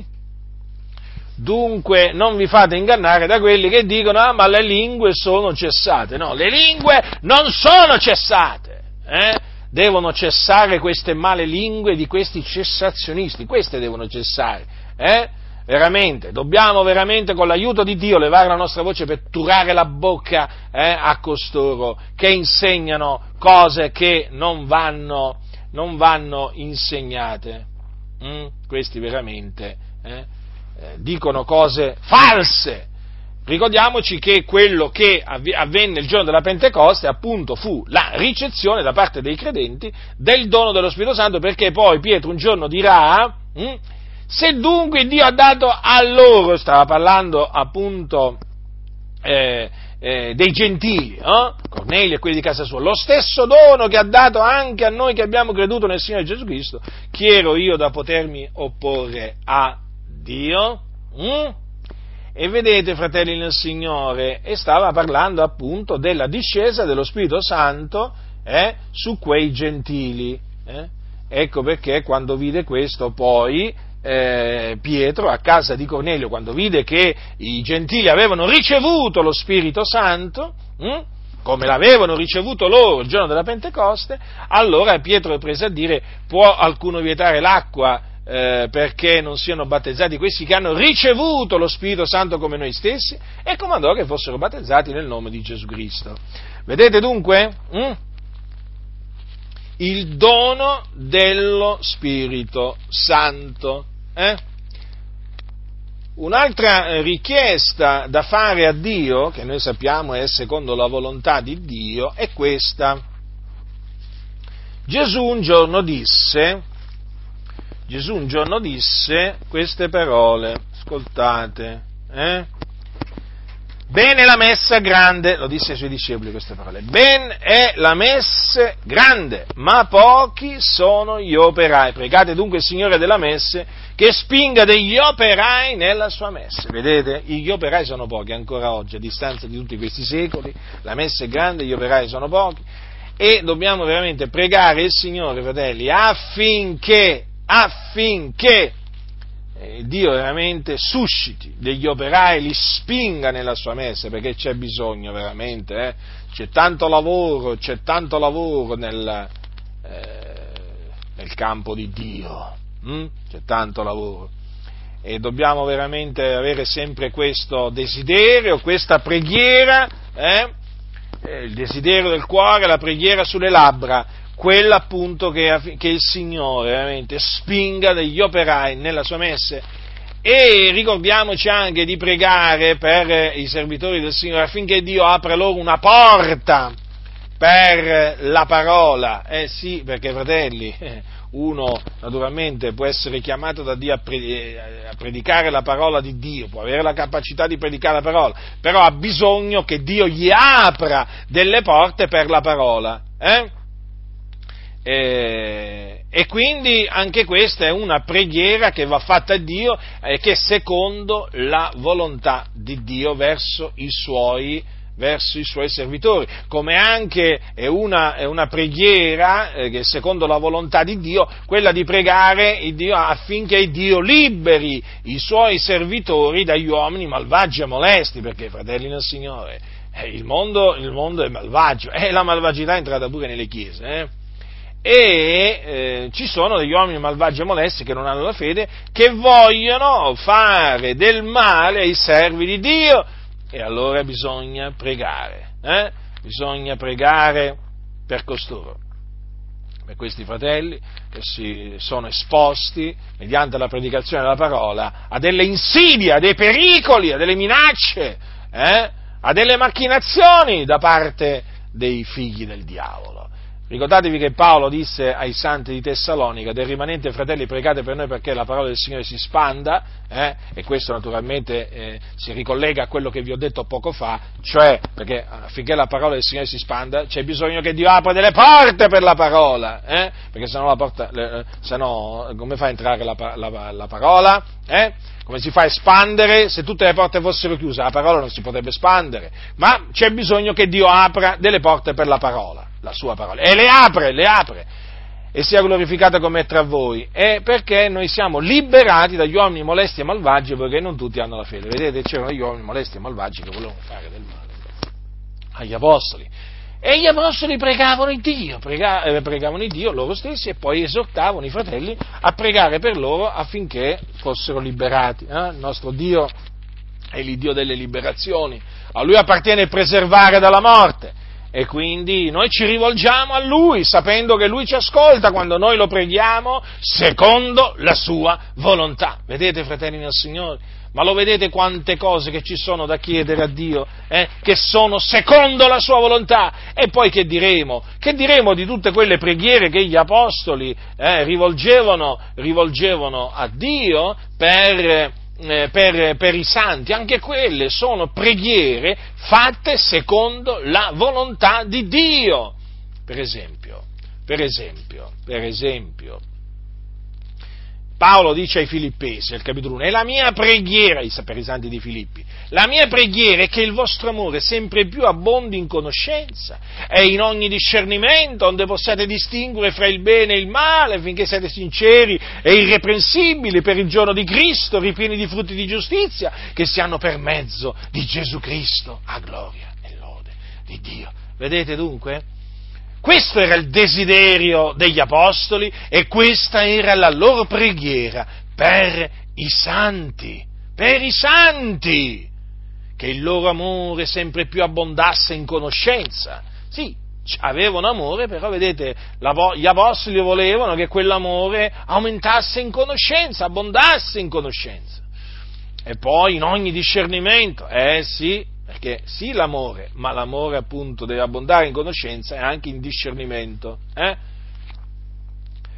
Dunque non vi fate ingannare da quelli che dicono: ah, ma le lingue sono cessate. No, le lingue non sono cessate, eh? Devono cessare queste malelingue di questi cessazionisti, queste devono cessare, eh? Veramente, dobbiamo veramente con l'aiuto di Dio levare la nostra voce per turare la bocca eh, a costoro che insegnano cose che non vanno, non vanno insegnate. Mm? Questi veramente eh, dicono cose false. Ricordiamoci che quello che avvenne il giorno della Pentecoste appunto fu la ricezione da parte dei credenti del dono dello Spirito Santo, perché poi Pietro un giorno dirà: se dunque Dio ha dato a loro, stava parlando appunto eh, eh, dei gentili, eh? Cornelio e quelli di casa sua, lo stesso dono che ha dato anche a noi che abbiamo creduto nel Signore Gesù Cristo, chi ero io da potermi opporre a Dio? Mm? E vedete, fratelli nel Signore, e stava parlando appunto della discesa dello Spirito Santo eh, su quei gentili. Eh? Ecco perché quando vide questo poi eh, Pietro a casa di Cornelio, quando vide che i gentili avevano ricevuto lo Spirito Santo, hm, come l'avevano ricevuto loro il giorno della Pentecoste, allora Pietro prese a dire: può alcuno vietare l'acqua Eh, perché non siano battezzati questi che hanno ricevuto lo Spirito Santo come noi stessi? E comandò che fossero battezzati nel nome di Gesù Cristo. Vedete dunque? Mm? Il dono dello Spirito Santo. Eh? Un'altra richiesta da fare a Dio, che noi sappiamo è secondo la volontà di Dio, è questa. Gesù un giorno disse... Gesù un giorno disse queste parole, ascoltate, eh? Ben è la messa grande, lo disse ai suoi discepoli queste parole, ben è la messa grande, ma pochi sono gli operai. Pregate dunque il Signore della messa che spinga degli operai nella sua messa. Vedete, gli operai sono pochi ancora oggi, a distanza di tutti questi secoli, la messa è grande, gli operai sono pochi, e dobbiamo veramente pregare il Signore, fratelli, affinché affinché eh, Dio veramente susciti degli operai, li spinga nella sua messa, perché c'è bisogno veramente, eh? c'è tanto lavoro, c'è tanto lavoro nel, eh, nel campo di Dio, hm? c'è tanto lavoro, e dobbiamo veramente avere sempre questo desiderio, questa preghiera, eh? il desiderio del cuore, la preghiera sulle labbra, quella appunto che, che il Signore veramente spinga degli operai nella sua messa. E ricordiamoci anche di pregare per i servitori del Signore affinché Dio apra loro una porta per la parola. Eh sì, perché fratelli, uno naturalmente può essere chiamato da Dio a predicare la parola di Dio, può avere la capacità di predicare la parola, però ha bisogno che Dio gli apra delle porte per la parola, eh? Eh, e quindi anche questa è una preghiera che va fatta a Dio e eh, che è secondo la volontà di Dio verso i suoi, verso i suoi servitori, come anche è una, è una preghiera eh, che secondo la volontà di Dio, quella di pregare il Dio affinché Dio liberi i suoi servitori dagli uomini malvagi e molesti, perché fratelli nel Signore eh, il mondo, il mondo è malvagio e eh, la malvagità è entrata pure nelle chiese, eh? E eh, ci sono degli uomini malvagi e molesti che non hanno la fede, che vogliono fare del male ai servi di Dio, e allora bisogna pregare, eh? bisogna pregare per costoro, per questi fratelli che si sono esposti mediante la predicazione della parola a delle insidie, a dei pericoli, a delle minacce, eh? a delle macchinazioni da parte dei figli del diavolo. Ricordatevi che Paolo disse ai santi di Tessalonica: del rimanente, fratelli, pregate per noi perché la parola del Signore si spanda, eh? e questo naturalmente eh, si ricollega a quello che vi ho detto poco fa, cioè perché affinché la parola del Signore si spanda c'è bisogno che Dio apra delle porte per la parola, eh? perché sennò la porta, eh, sennò come fa a entrare la, la, la parola? Eh? Come si fa a espandere? Se tutte le porte fossero chiuse la parola non si potrebbe espandere, ma c'è bisogno che Dio apra delle porte per la parola, la sua parola, e le apre, le apre, e sia glorificata come è tra voi, è perché noi siamo liberati dagli uomini molesti e malvagi, perché non tutti hanno la fede. Vedete, c'erano gli uomini molesti e malvagi che volevano fare del male agli apostoli, e gli apostoli pregavano il Dio, prega, pregavano il Dio loro stessi, e poi esortavano i fratelli a pregare per loro affinché fossero liberati, eh? Il nostro Dio è il Dio delle liberazioni, a Lui appartiene il preservare dalla morte, e quindi noi ci rivolgiamo a Lui sapendo che Lui ci ascolta quando noi lo preghiamo secondo la sua volontà. Vedete, fratelli del Signore, ma lo vedete quante cose che ci sono da chiedere a Dio, eh? che sono secondo la sua volontà? E poi che diremo? Che diremo di tutte quelle preghiere che gli apostoli eh, rivolgevano, rivolgevano a Dio per... eh, per, per i santi, anche quelle sono preghiere fatte secondo la volontà di Dio. Per esempio, per esempio, per esempio, Paolo dice ai Filippesi, al capitolo uno, è la mia preghiera, per i santi di Filippi, la mia preghiera è che il vostro amore sempre più abbondi in conoscenza e in ogni discernimento, onde possiate distinguere fra il bene e il male, finché siate sinceri e irreprensibili per il giorno di Cristo, ripieni di frutti di giustizia, che siano per mezzo di Gesù Cristo, a gloria e lode di Dio. Vedete dunque? Questo era il desiderio degli apostoli e questa era la loro preghiera per i santi, per i santi, che il loro amore sempre più abbondasse in conoscenza. Sì, avevano amore, però vedete, gli apostoli volevano che quell'amore aumentasse in conoscenza, abbondasse in conoscenza. E poi in ogni discernimento, eh sì, perché sì l'amore, ma l'amore appunto deve abbondare in conoscenza e anche in discernimento, eh?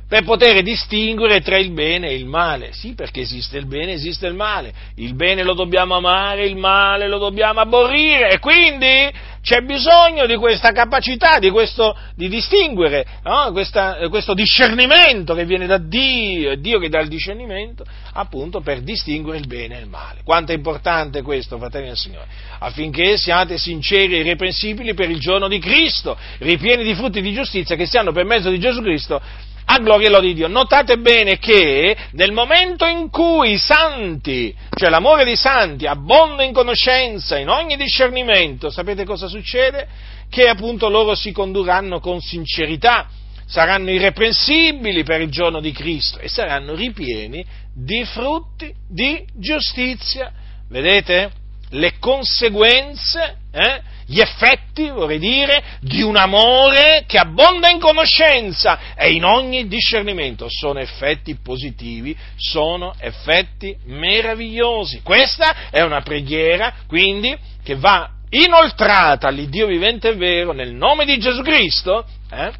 Per poter distinguere tra il bene e il male, sì, perché esiste il bene, esiste il male, il bene lo dobbiamo amare, il male lo dobbiamo aborrire, e quindi c'è bisogno di questa capacità, di questo, di distinguere, no? Questa, questo discernimento che viene da Dio, è Dio che dà il discernimento, appunto, per distinguere il bene e il male. Quanto è importante questo, fratelli del Signore, affinché siate sinceri e irreprensibili per il giorno di Cristo, ripieni di frutti di giustizia che siano per mezzo di Gesù Cristo, a gloria e lode di Dio. Notate bene che nel momento in cui i santi, cioè l'amore dei santi, abbonda in conoscenza, in ogni discernimento, sapete cosa succede? Che appunto loro si condurranno con sincerità, saranno irreprensibili per il giorno di Cristo e saranno ripieni di frutti di giustizia. Vedete? Le conseguenze, eh, gli effetti, vorrei dire, di un amore che abbonda in conoscenza e in ogni discernimento. Sono effetti positivi, sono effetti meravigliosi. Questa è una preghiera, quindi, che va inoltrata all'Iddio vivente e vero, nel nome di Gesù Cristo, eh,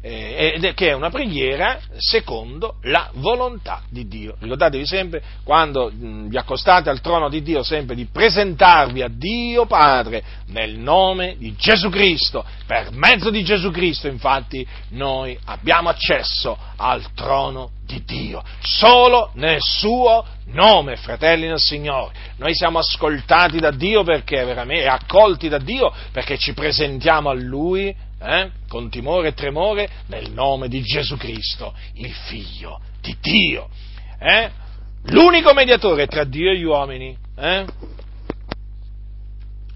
che è una preghiera secondo la volontà di Dio. Ricordatevi sempre, quando vi accostate al trono di Dio, sempre di presentarvi a Dio Padre nel nome di Gesù Cristo. Per mezzo di Gesù Cristo, infatti, noi abbiamo accesso al trono di Dio, solo nel suo nome, fratelli nel Signore. Noi siamo ascoltati da Dio perché veramente, e accolti da Dio perché ci presentiamo a Lui, eh, con timore e tremore, nel nome di Gesù Cristo, il Figlio di Dio, eh? L'unico mediatore tra Dio e gli uomini, eh?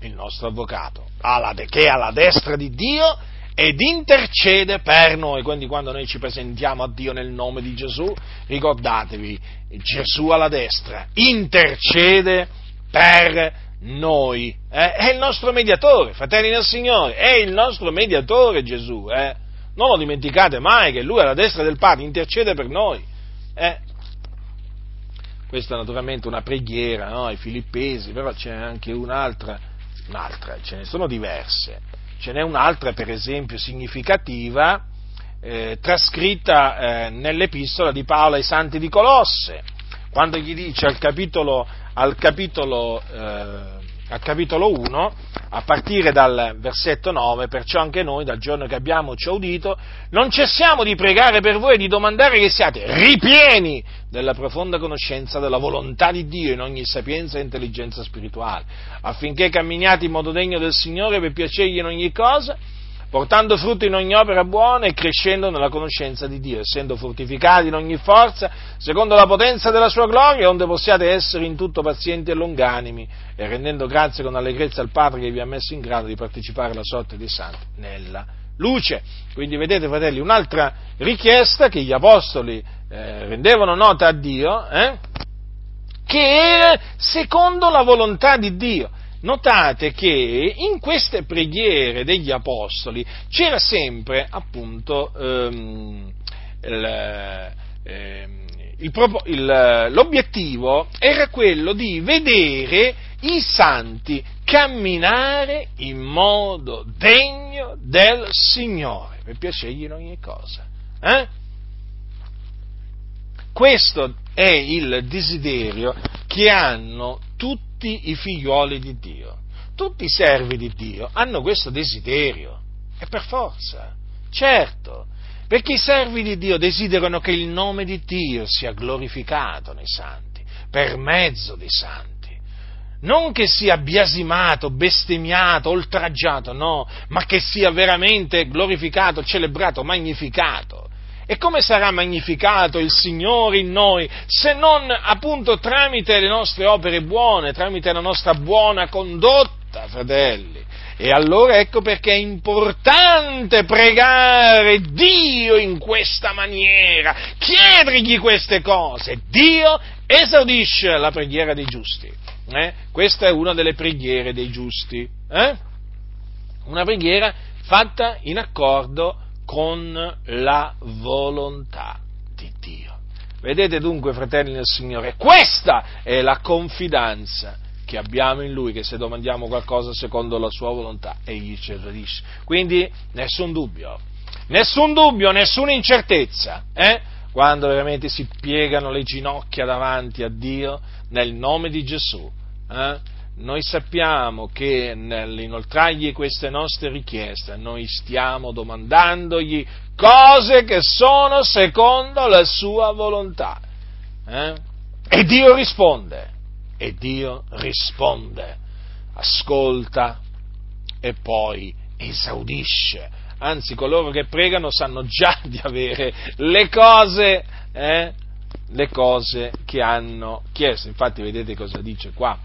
Il nostro avvocato, alla de- che è alla destra di Dio ed intercede per noi. Quindi quando noi ci presentiamo a Dio nel nome di Gesù, ricordatevi, Gesù alla destra intercede per noi, eh? È il nostro mediatore, fratelli del Signore, è il nostro mediatore Gesù, eh? Non lo dimenticate mai che Lui alla destra del Padre intercede per noi, eh? Questa è naturalmente una preghiera, no? Ai Filippesi, però c'è anche un'altra, un'altra, ce ne sono diverse. Ce n'è un'altra, per esempio, significativa, eh, trascritta eh, nell'epistola di Paolo ai Santi di Colosse, quando gli dice al capitolo, al capitolo, eh, al capitolo uno, a partire dal versetto nove, perciò anche noi, dal giorno che abbiamo ciò udito, non cessiamo di pregare per voi e di domandare che siate ripieni della profonda conoscenza della volontà di Dio in ogni sapienza e intelligenza spirituale, affinché camminiate in modo degno del Signore per piacergli in ogni cosa, portando frutto in ogni opera buona e crescendo nella conoscenza di Dio, essendo fortificati in ogni forza, secondo la potenza della sua gloria, onde possiate essere in tutto pazienti e longanimi, e rendendo grazie con allegrezza al Padre che vi ha messo in grado di partecipare alla sorte dei santi nella luce. Quindi vedete, fratelli, un'altra richiesta che gli apostoli eh, rendevano nota a Dio, eh, che era secondo la volontà di Dio. Notate che in queste preghiere degli apostoli c'era sempre appunto ehm, il, ehm, il, il, l'obiettivo era quello di vedere i santi camminare in modo degno del Signore, per piacergli in ogni cosa, eh? Questo è il desiderio che hanno tutti i figlioli di Dio, tutti i servi di Dio hanno questo desiderio, è per forza, certo, perché i servi di Dio desiderano che il nome di Dio sia glorificato nei santi, per mezzo dei santi. Non che sia biasimato, bestemmiato, oltraggiato, no, ma che sia veramente glorificato, celebrato, magnificato. E come sarà magnificato il Signore in noi, se non appunto tramite le nostre opere buone, tramite la nostra buona condotta, fratelli? E allora ecco perché è importante pregare Dio in questa maniera, chiedergli queste cose. Dio esaudisce la preghiera dei giusti. Eh? Questa è una delle preghiere dei giusti, eh? Una preghiera fatta in accordo con la volontà di Dio. Vedete dunque, fratelli del Signore, questa è la confidenza che abbiamo in Lui, che se domandiamo qualcosa secondo la Sua volontà, Egli ci esaudisce. Quindi nessun dubbio, nessun dubbio, nessuna incertezza, eh? Quando veramente si piegano le ginocchia davanti a Dio nel nome di Gesù, eh? Noi sappiamo che nell'inoltrargli queste nostre richieste noi stiamo domandandogli cose che sono secondo la Sua volontà, eh? E Dio risponde, e Dio risponde, ascolta e poi esaudisce. Anzi, coloro che pregano sanno già di avere le cose, eh, le cose che hanno chiesto. Infatti, vedete cosa dice qua.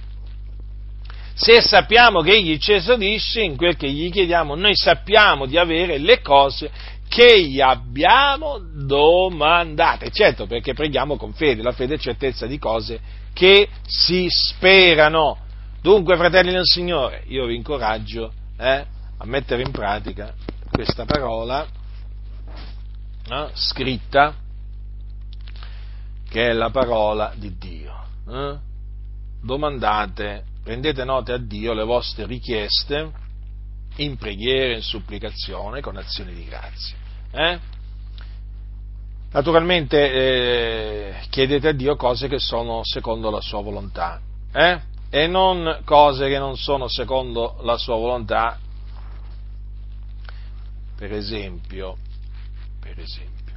Se sappiamo che Egli ci esaudisce in quel che gli chiediamo, noi sappiamo di avere le cose che gli abbiamo domandate. Certo, perché preghiamo con fede. La fede è certezza di cose che si sperano. Dunque, fratelli del Signore, io vi incoraggio, eh, a mettere in pratica questa parola, eh, scritta, che è la parola di Dio. Eh? Domandate, rendete note a Dio le vostre richieste in preghiera, in supplicazione, con azioni di grazia. Eh? Naturalmente eh, chiedete a Dio cose che sono secondo la Sua volontà, eh? E non cose che non sono secondo la Sua volontà. Per esempio, per esempio,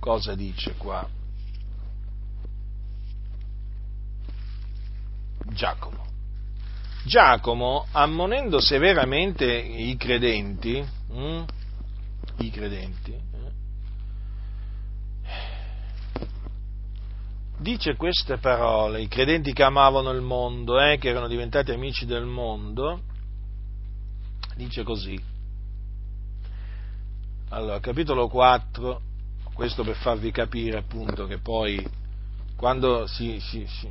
cosa dice qua Giacomo? Giacomo, ammonendo severamente i credenti, hm, i credenti, eh, dice queste parole: i credenti che amavano il mondo, eh, che erano diventati amici del mondo. Dice così, allora, capitolo quattro, questo per farvi capire appunto che poi quando si, si, si,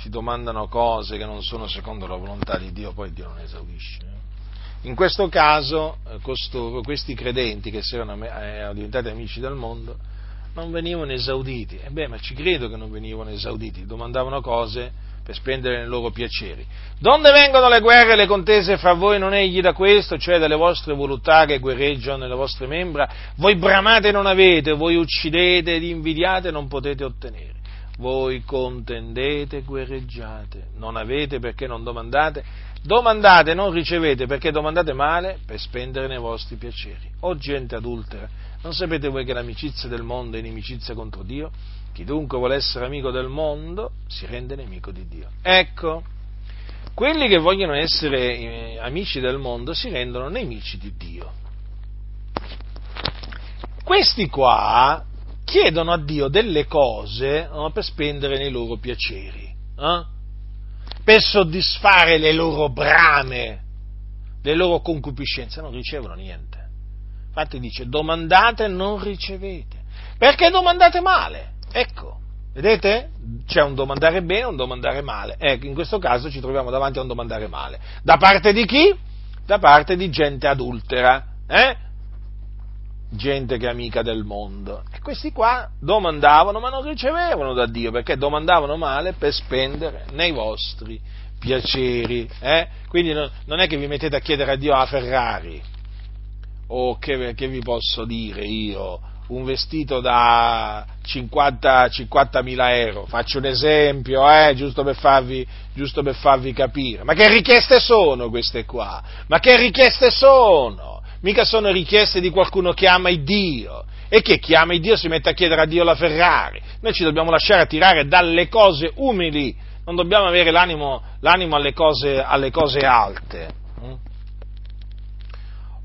si domandano cose che non sono secondo la volontà di Dio, poi Dio non esaudisce. In questo caso costoro, questi credenti che erano, erano diventati amici del mondo, non venivano esauditi. E beh, ma ci credo che non venivano esauditi, domandavano cose per spendere nei loro piaceri. Donde vengono le guerre e le contese fra voi? Non egli da questo, cioè dalle vostre voluttà che guerreggiano nelle vostre membra? Voi bramate e non avete, voi uccidete ed invidiate e non potete ottenere. Voi contendete e guerreggiate, non avete perché non domandate, domandate e non ricevete perché domandate male per spendere nei vostri piaceri. O gente adultera, non sapete voi che l'amicizia del mondo è inimicizia contro Dio? Chiunque vuole essere amico del mondo si rende nemico di Dio. Ecco, quelli che vogliono essere eh, amici del mondo si rendono nemici di Dio. Questi qua chiedono a Dio delle cose, no, per spendere nei loro piaceri, eh? Per soddisfare le loro brame, le loro concupiscenze, non ricevono niente. Infatti dice: domandate e non ricevete, perché domandate male. Ecco, vedete? C'è un domandare bene e un domandare male. Ecco, in questo caso ci troviamo davanti a un domandare male. Da parte di chi? Da parte di gente adultera, eh? Gente che è amica del mondo. E questi qua domandavano ma non ricevevano da Dio, perché domandavano male per spendere nei vostri piaceri, eh? Quindi no, non è che vi mettete a chiedere a Dio a Ferrari, o che, che vi posso dire io, un vestito da cinquantamila euro, faccio un esempio, eh, giusto per farvi, giusto per farvi capire. Ma che richieste sono queste qua? Ma che richieste sono? Mica sono richieste di qualcuno che ama il Dio, e che chi ama il Dio si mette a chiedere a Dio la Ferrari. Noi ci dobbiamo lasciare attirare dalle cose umili, non dobbiamo avere l'animo, l'animo alle cose, alle cose alte.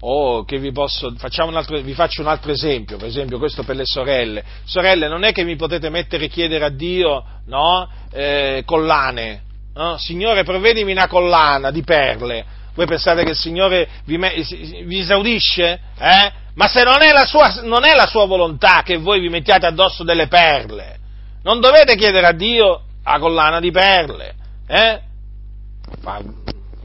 Oh, che vi posso, facciamo un altro, vi faccio un altro esempio, per esempio questo per le sorelle. Sorelle, non è che mi potete mettere e chiedere a Dio, no, eh, collane, no? Signore, provvedimi una collana di perle. Voi pensate che il Signore vi, vi esaudisce? Eh? Ma se non è la sua, non è la sua volontà che voi vi mettiate addosso delle perle, non dovete chiedere a Dio la collana di perle, eh?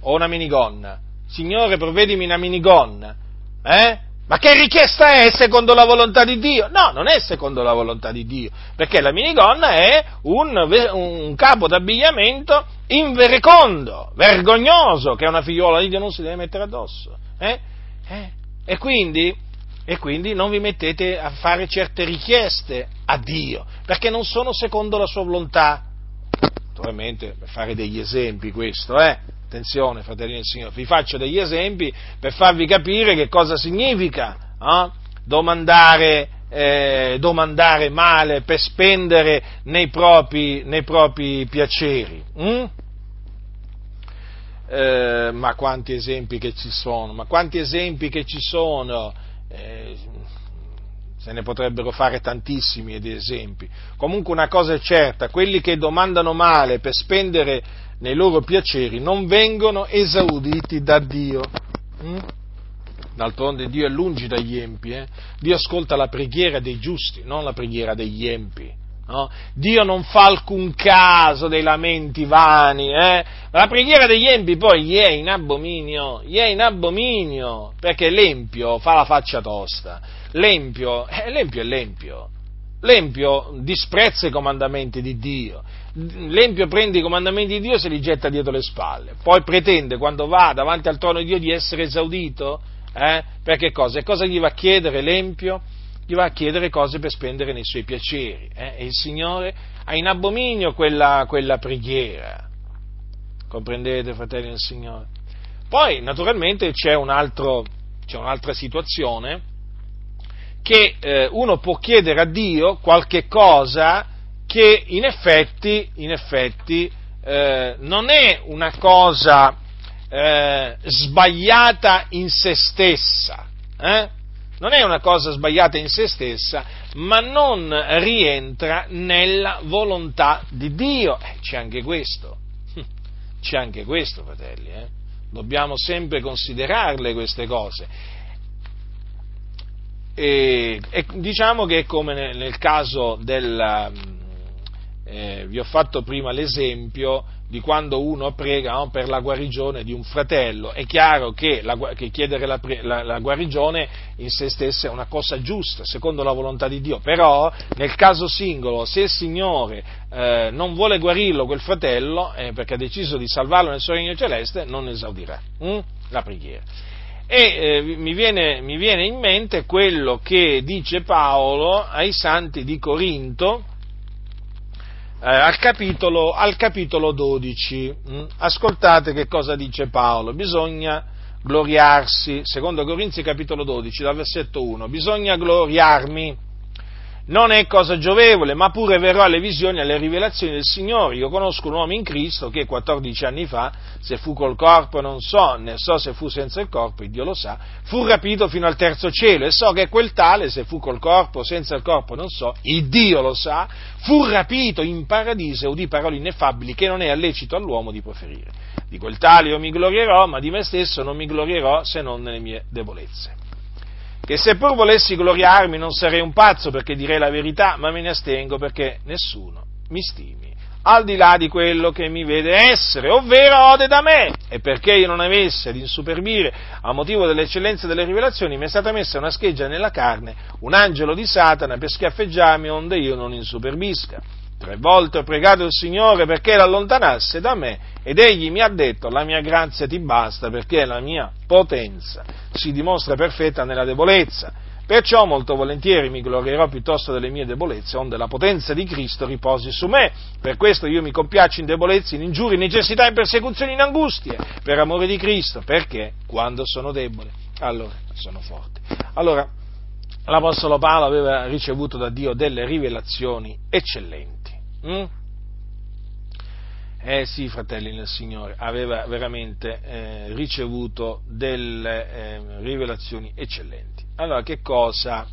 O una minigonna. Signore, provvedimi una minigonna, eh? Ma che richiesta è secondo la volontà di Dio? No, non è secondo la volontà di Dio, perché la minigonna è un, un capo d'abbigliamento inverecondo, vergognoso, che una figliuola di Dio non si deve mettere addosso, eh? Eh? E quindi, e quindi non vi mettete a fare certe richieste a Dio, perché non sono secondo la sua volontà. Naturalmente, per fare degli esempi questo, eh? Attenzione, fratelli del Signore, vi faccio degli esempi per farvi capire che cosa significa, eh? domandare, eh, domandare male per spendere nei propri, nei propri piaceri. Mm? Eh, ma quanti esempi che ci sono, ma quanti esempi che ci sono, eh, se ne potrebbero fare tantissimi ed esempi. Comunque una cosa è certa, quelli che domandano male per spendere nei loro piaceri non vengono esauditi da Dio. Mm? D'altronde Dio è lungi dagli empi, eh? Dio ascolta la preghiera dei giusti, non la preghiera degli empi, no? Dio non fa alcun caso dei lamenti vani, eh? La preghiera degli empi poi gli è in abominio, gli è in abominio, perché l'empio fa la faccia tosta, l'empio, eh, l'empio è l'empio. L'empio disprezza i comandamenti di Dio, l'empio prende i comandamenti di Dio e se li getta dietro le spalle, poi pretende quando va davanti al trono di Dio di essere esaudito, eh? Perché cosa? E cosa gli va a chiedere l'empio? Gli va a chiedere cose per spendere nei suoi piaceri, eh? E il Signore ha in abominio quella, quella preghiera, comprendete, fratelli del Signore? Poi naturalmente c'è, un altro, c'è un'altra situazione, che eh, uno può chiedere a Dio qualche cosa che in effetti, in effetti eh, non è una cosa eh, sbagliata in se stessa, eh? Non è una cosa sbagliata in se stessa, ma non rientra nella volontà di Dio. Eh, c'è anche questo, c'è anche questo, fratelli, eh? Dobbiamo sempre considerarle queste cose. E, e diciamo che come nel, nel caso del, eh, vi ho fatto prima l'esempio di quando uno prega no, per la guarigione di un fratello, è chiaro che, la, che chiedere la, la, la guarigione in se stessa è una cosa giusta, secondo la volontà di Dio, però nel caso singolo, se il Signore eh, non vuole guarirlo quel fratello, eh, perché ha deciso di salvarlo nel suo regno celeste, non esaudirà hm, la preghiera. E eh, mi, viene, mi viene in mente quello che dice Paolo ai Santi di Corinto eh, al, capitolo, al capitolo dodici. Mm? Ascoltate che cosa dice Paolo. Bisogna gloriarsi, secondo Corinzi capitolo dodici, dal versetto uno, bisogna gloriarmi, non è cosa giovevole, ma pure verrò alle visioni e alle rivelazioni del Signore. Io conosco un uomo in Cristo che quattordici anni fa, se fu col corpo non so, ne so se fu senza il corpo, e Dio lo sa, fu rapito fino al terzo cielo, e so che quel tale, se fu col corpo, senza il corpo non so, il Dio lo sa, fu rapito in paradiso e udì parole ineffabili che non è lecito all'uomo di proferire. Di quel tale io mi glorierò, ma di me stesso non mi glorierò se non nelle mie debolezze. Che se pur volessi gloriarmi non sarei un pazzo perché direi la verità, ma me ne astengo perché nessuno mi stimi al di là di quello che mi vede essere, ovvero ode da me, e perché io non avessi ad insuperbire a motivo dell'eccellenza delle rivelazioni, mi è stata messa una scheggia nella carne, un angelo di Satana per schiaffeggiarmi onde io non insuperbisca. Tre volte ho pregato il Signore perché l'allontanasse da me, ed egli mi ha detto, la mia grazia ti basta perché la mia potenza si dimostra perfetta nella debolezza. Perciò molto volentieri mi glorierò piuttosto delle mie debolezze, onde la potenza di Cristo riposi su me. Per questo io mi compiaccio in debolezze, in ingiurie, in necessità, in persecuzioni, in angustie, per amore di Cristo, perché quando sono debole, allora sono forte. Allora, l'Apostolo Paolo aveva ricevuto da Dio delle rivelazioni eccellenti. Mm? Eh sì, fratelli nel Signore, aveva veramente eh, ricevuto delle eh, rivelazioni eccellenti. Allora, che cosa,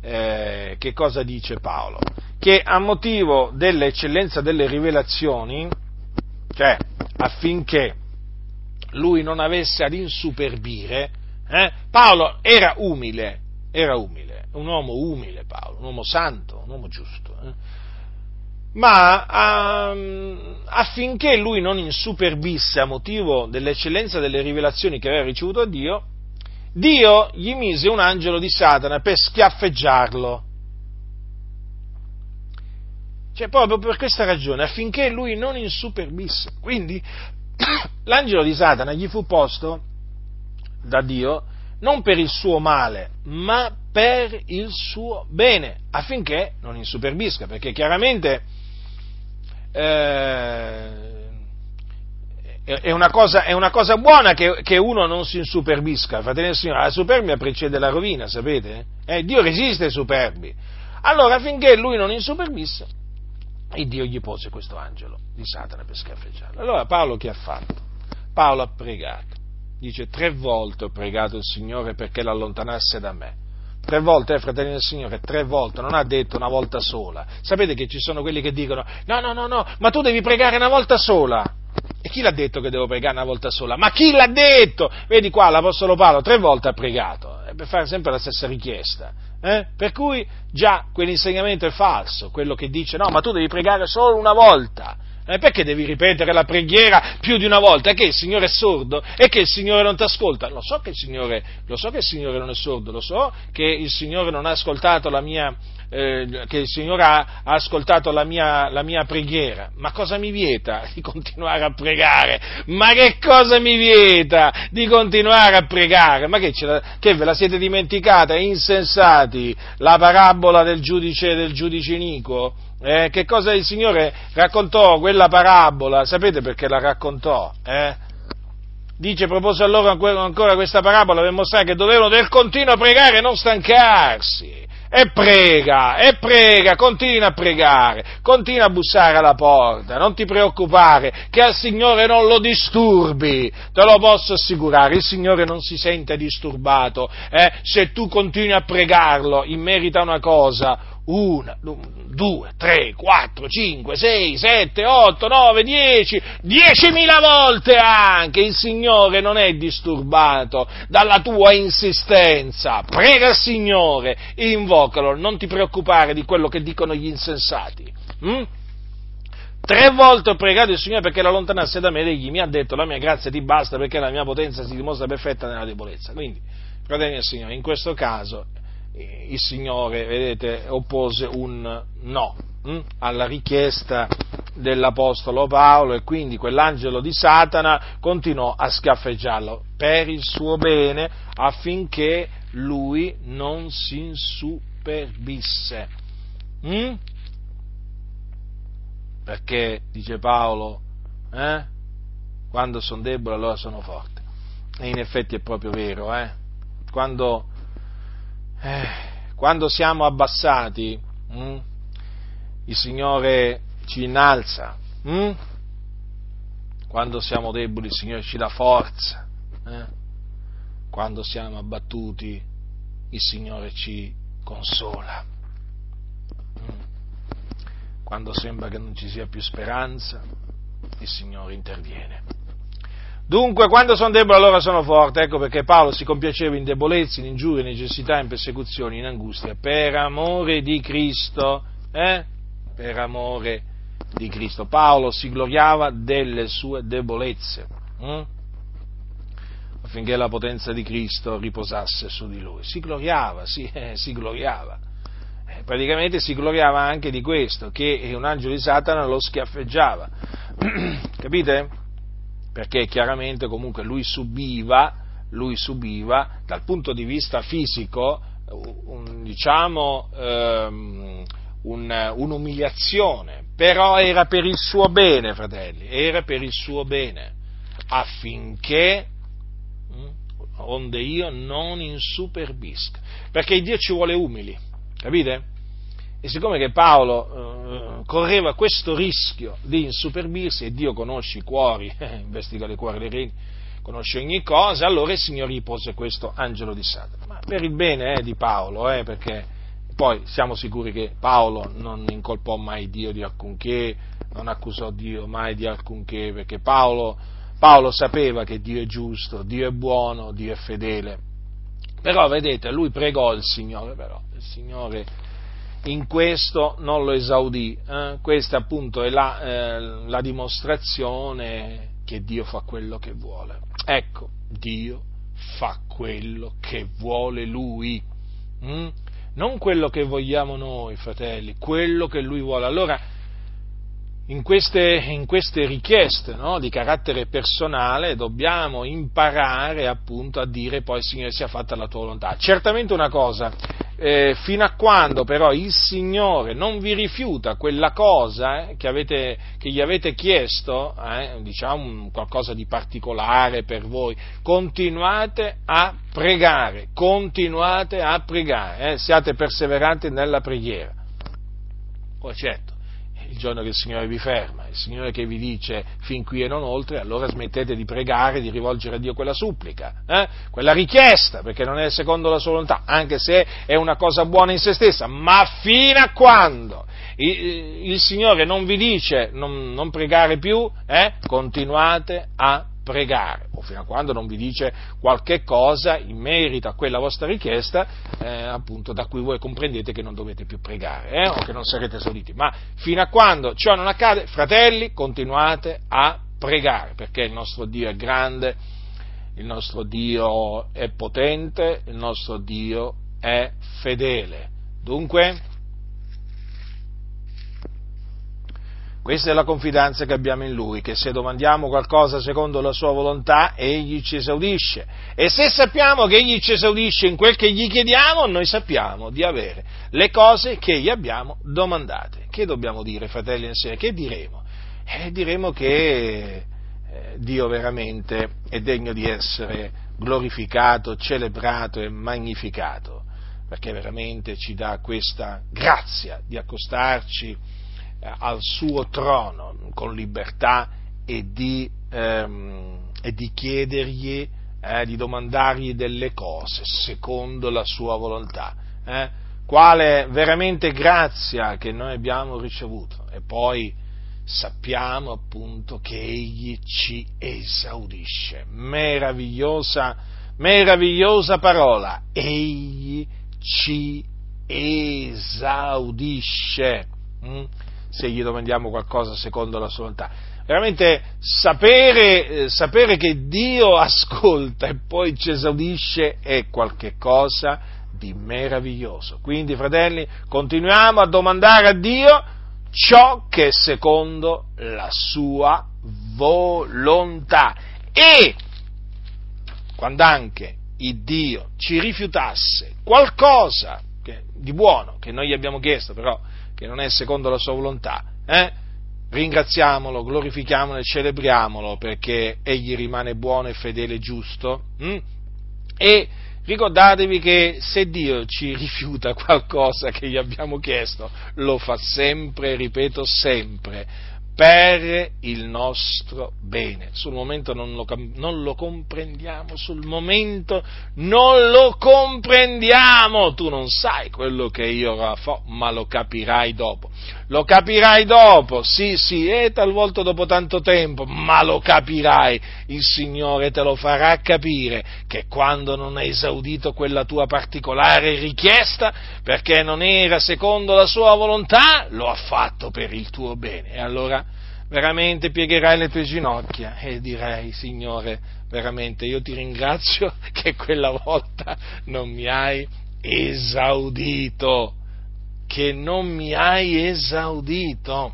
eh, che cosa dice Paolo? Che a motivo dell'eccellenza delle rivelazioni, cioè affinché lui non avesse ad insuperbire, eh, Paolo era umile, era umile, un uomo umile Paolo, un uomo santo, un uomo giusto, eh, ma um, affinché lui non insuperbisse a motivo dell'eccellenza delle rivelazioni che aveva ricevuto da Dio, Dio gli mise un angelo di Satana per schiaffeggiarlo. Cioè, proprio per questa ragione, affinché lui non insuperbisse. Quindi, l'angelo di Satana gli fu posto da Dio non per il suo male, ma per il suo bene, affinché non insuperbisca, perché chiaramente eh, È una, cosa, è una cosa buona che, che uno non si insuperbisca, fratelli del Signore, la superbia precede la rovina, sapete? Eh, Dio resiste ai superbi. Allora, affinché lui non insuperbisse, il Dio gli pose questo angelo di Satana per schiaffeggiarlo. Allora Paolo che ha fatto? Paolo ha pregato, dice: tre volte ho pregato il Signore perché l'allontanasse da me. Tre volte, eh, fratelli del Signore, tre volte, non ha detto una volta sola. Sapete che ci sono quelli che dicono: no, no, no, no, ma tu devi pregare una volta sola. E chi l'ha detto che devo pregare una volta sola? Ma chi l'ha detto? Vedi qua, l'Apostolo Paolo tre volte ha pregato, eh, per fare sempre la stessa richiesta. Eh? Per cui già quell'insegnamento è falso, quello che dice: no, ma tu devi pregare solo una volta. Eh, perché devi ripetere la preghiera più di una volta? È che il Signore è sordo? È che il Signore non ti ascolta? Lo so che il Signore, lo so che il Signore non è sordo, lo so che il Signore non ha ascoltato la mia... Eh, che il Signore ha, ha ascoltato la mia, la mia preghiera, ma cosa mi vieta di continuare a pregare? Ma che cosa mi vieta di continuare a pregare? Ma che, ce la, che ve la siete dimenticata, insensati, la parabola del giudice, del giudice iniquo? Eh, che cosa il Signore raccontò quella parabola? Sapete perché la raccontò? Eh? Dice: propose a loro ancora questa parabola per mostrare che dovevano del continuo pregare e non stancarsi. E prega, e prega, continua a pregare, continua a bussare alla porta, non ti preoccupare, che al Signore non lo disturbi, te lo posso assicurare, il Signore non si sente disturbato, eh? Se tu continui a pregarlo in merito a una cosa, una, due, tre, quattro, cinque, sei, sette, otto, nove, dieci, diecimila volte anche, il Signore non è disturbato dalla tua insistenza, prega il Signore, invoca. Non ti preoccupare di quello che dicono gli insensati. Mm? Tre volte ho pregato il Signore perché l'allontanasse da me, ed egli mi ha detto: la mia grazia ti basta, perché la mia potenza si dimostra perfetta nella debolezza. Quindi, fratelli del Signore, in questo caso il Signore, vedete, oppose un no mm? alla richiesta dell'Apostolo Paolo, e quindi quell'angelo di Satana continuò a schiaffeggiarlo per il suo bene, affinché lui non si insuperbisse, mm? perché, dice Paolo, eh? quando sono debole allora sono forte, e in effetti è proprio vero, eh? quando, eh, quando siamo abbassati, mm? il Signore ci innalza, mm? quando siamo deboli il Signore ci dà forza, eh? quando siamo abbattuti il Signore ci consola, quando sembra che non ci sia più speranza il Signore interviene. Dunque, quando sono debole allora sono forte, ecco perché Paolo si compiaceva in debolezze, in ingiurie, in necessità, in persecuzioni, in angustia, per amore di Cristo, eh? per amore di Cristo. Paolo si gloriava delle sue debolezze, hm? affinché la potenza di Cristo riposasse su di lui. Si gloriava, si, eh, si gloriava. Eh, praticamente si gloriava anche di questo, che un angelo di Satana lo schiaffeggiava. Capite? Perché chiaramente comunque lui subiva, lui subiva dal punto di vista fisico un, diciamo, um, un, un'umiliazione, però era per il suo bene, fratelli, era per il suo bene, affinché, onde io non insuperbisca, perché Dio ci vuole umili, capite? E siccome che Paolo eh, correva questo rischio di insuperbirsi, e Dio conosce i cuori, eh, investiga le cuori dei reni, conosce ogni cosa, allora il Signore gli pose questo angelo di Satana. Ma per il bene eh, di Paolo, eh, perché poi siamo sicuri che Paolo non incolpò mai Dio di alcunché, non accusò Dio mai di alcunché, perché Paolo, Paolo sapeva che Dio è giusto, Dio è buono, Dio è fedele. Però vedete, lui pregò il Signore, però il Signore in questo non lo esaudì, eh? Questa appunto è la, eh, la dimostrazione che Dio fa quello che vuole. Ecco, Dio fa quello che vuole Lui, mm? non quello che vogliamo noi, fratelli, quello che Lui vuole. Allora, in queste, in queste richieste, no, di carattere personale, dobbiamo imparare appunto a dire poi, Signore, sia fatta la tua volontà. Certamente una cosa. Eh, fino a quando però il Signore non vi rifiuta quella cosa eh, che, avete, che gli avete chiesto, eh, diciamo qualcosa di particolare per voi, continuate a pregare, continuate a pregare, eh, siate perseveranti nella preghiera. Poi certo, il giorno che il Signore vi ferma, il Signore che vi dice fin qui e non oltre, allora smettete di pregare, di rivolgere a Dio quella supplica, eh? quella richiesta, perché non è secondo la sua volontà, anche se è una cosa buona in se stessa. Ma fino a quando il, il Signore non vi dice non, non pregare più, eh? continuate a pregare, o fino a quando non vi dice qualche cosa in merito a quella vostra richiesta, eh, appunto, da cui voi comprendete che non dovete più pregare, eh, o che non sarete esauditi. Ma fino a quando ciò non accade, fratelli, continuate a pregare, perché il nostro Dio è grande, il nostro Dio è potente, il nostro Dio è fedele. Dunque, questa è la confidenza che abbiamo in Lui, che se domandiamo qualcosa secondo la Sua volontà, Egli ci esaudisce. E se sappiamo che Egli ci esaudisce in quel che gli chiediamo, noi sappiamo di avere le cose che gli abbiamo domandate. Che dobbiamo dire, fratelli e sorelle? Che diremo? Eh, diremo che eh, Dio veramente è degno di essere glorificato, celebrato e magnificato, perché veramente ci dà questa grazia di accostarci al suo trono con libertà e di, ehm, e di chiedergli, eh, di domandargli delle cose secondo la sua volontà. Eh? Quale veramente grazia che noi abbiamo ricevuto, e poi sappiamo appunto che Egli ci esaudisce. Meravigliosa, meravigliosa parola, Egli ci esaudisce. Mm? Se gli domandiamo qualcosa secondo la sua volontà. Veramente sapere, eh, sapere che Dio ascolta e poi ci esaudisce è qualche cosa di meraviglioso. Quindi, fratelli, continuiamo a domandare a Dio ciò che è secondo la sua volontà. E quando anche il Dio ci rifiutasse qualcosa che, di buono che noi gli abbiamo chiesto, però che non è secondo la sua volontà, eh? ringraziamolo, glorifichiamolo e celebriamolo, perché Egli rimane buono e fedele e giusto, mm? e ricordatevi che se Dio ci rifiuta qualcosa che gli abbiamo chiesto, lo fa sempre, ripeto sempre, per il nostro bene. Sul momento non lo, non lo comprendiamo, sul momento non lo comprendiamo, tu non sai quello che io ora fo, ma lo capirai dopo, lo capirai dopo, sì sì, e talvolta dopo tanto tempo, ma lo capirai, il Signore te lo farà capire, che quando non hai esaudito quella tua particolare richiesta, perché non era secondo la sua volontà, lo ha fatto per il tuo bene, e allora veramente piegherai le tue ginocchia e dirai, Signore, veramente io ti ringrazio che quella volta non mi hai esaudito, che non mi hai esaudito.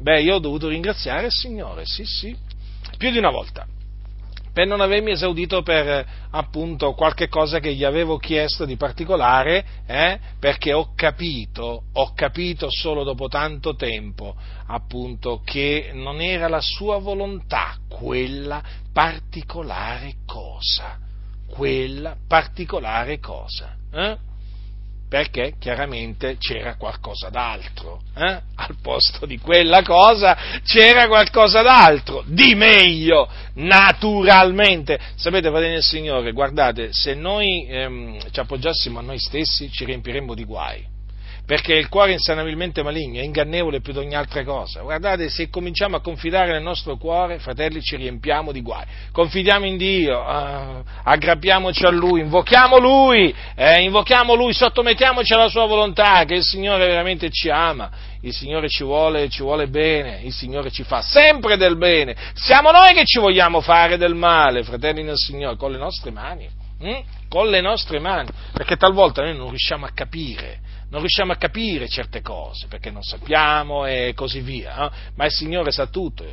Beh, io ho dovuto ringraziare il Signore, sì sì, più di una volta, per non avermi esaudito per appunto qualche cosa che gli avevo chiesto di particolare, eh, perché ho capito, ho capito solo dopo tanto tempo appunto che non era la sua volontà quella particolare cosa, quella particolare cosa, eh? Perché chiaramente c'era qualcosa d'altro, eh? Al posto di quella cosa c'era qualcosa d'altro, di meglio, naturalmente. Sapete, fratelli del Signore, guardate, se noi ehm, ci appoggiassimo a noi stessi ci riempiremmo di guai, perché il cuore è insanabilmente maligno, è ingannevole più di ogni altra cosa. Guardate, se cominciamo a confidare nel nostro cuore, fratelli, ci riempiamo di guai. Confidiamo in Dio, uh, aggrappiamoci a Lui, invochiamo Lui, eh, invochiamo Lui, sottomettiamoci alla Sua volontà, che il Signore veramente ci ama, il Signore ci vuole, ci vuole bene, il Signore ci fa sempre del bene. Siamo noi che ci vogliamo fare del male, fratelli nel Signore, con le nostre mani, mm? con le nostre mani, perché talvolta noi non riusciamo a capire. Non riusciamo a capire certe cose, perché non sappiamo e così via, no? Ma il Signore sa tutto.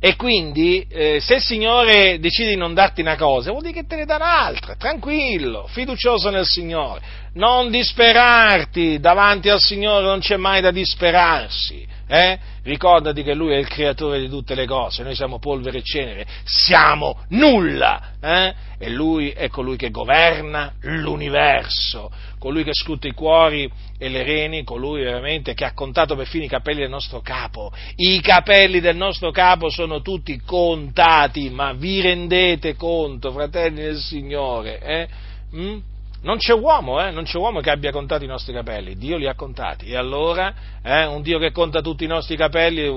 E quindi, eh, se il Signore decide di non darti una cosa, vuol dire che te ne dà un'altra, tranquillo, fiducioso nel Signore. Non disperarti, davanti al Signore non c'è mai da disperarsi, eh? Ricordati che Lui è il creatore di tutte le cose, noi siamo polvere e cenere, siamo nulla, eh? E Lui è colui che governa l'universo, colui che scruta i cuori e le reni, colui veramente che ha contato perfino i capelli del nostro capo. I capelli del nostro capo sono tutti contati, ma vi rendete conto, fratelli del Signore, eh? Mm? Non c'è uomo, eh? Non c'è uomo che abbia contato i nostri capelli, Dio li ha contati. E allora, eh, un Dio che conta tutti i nostri capelli,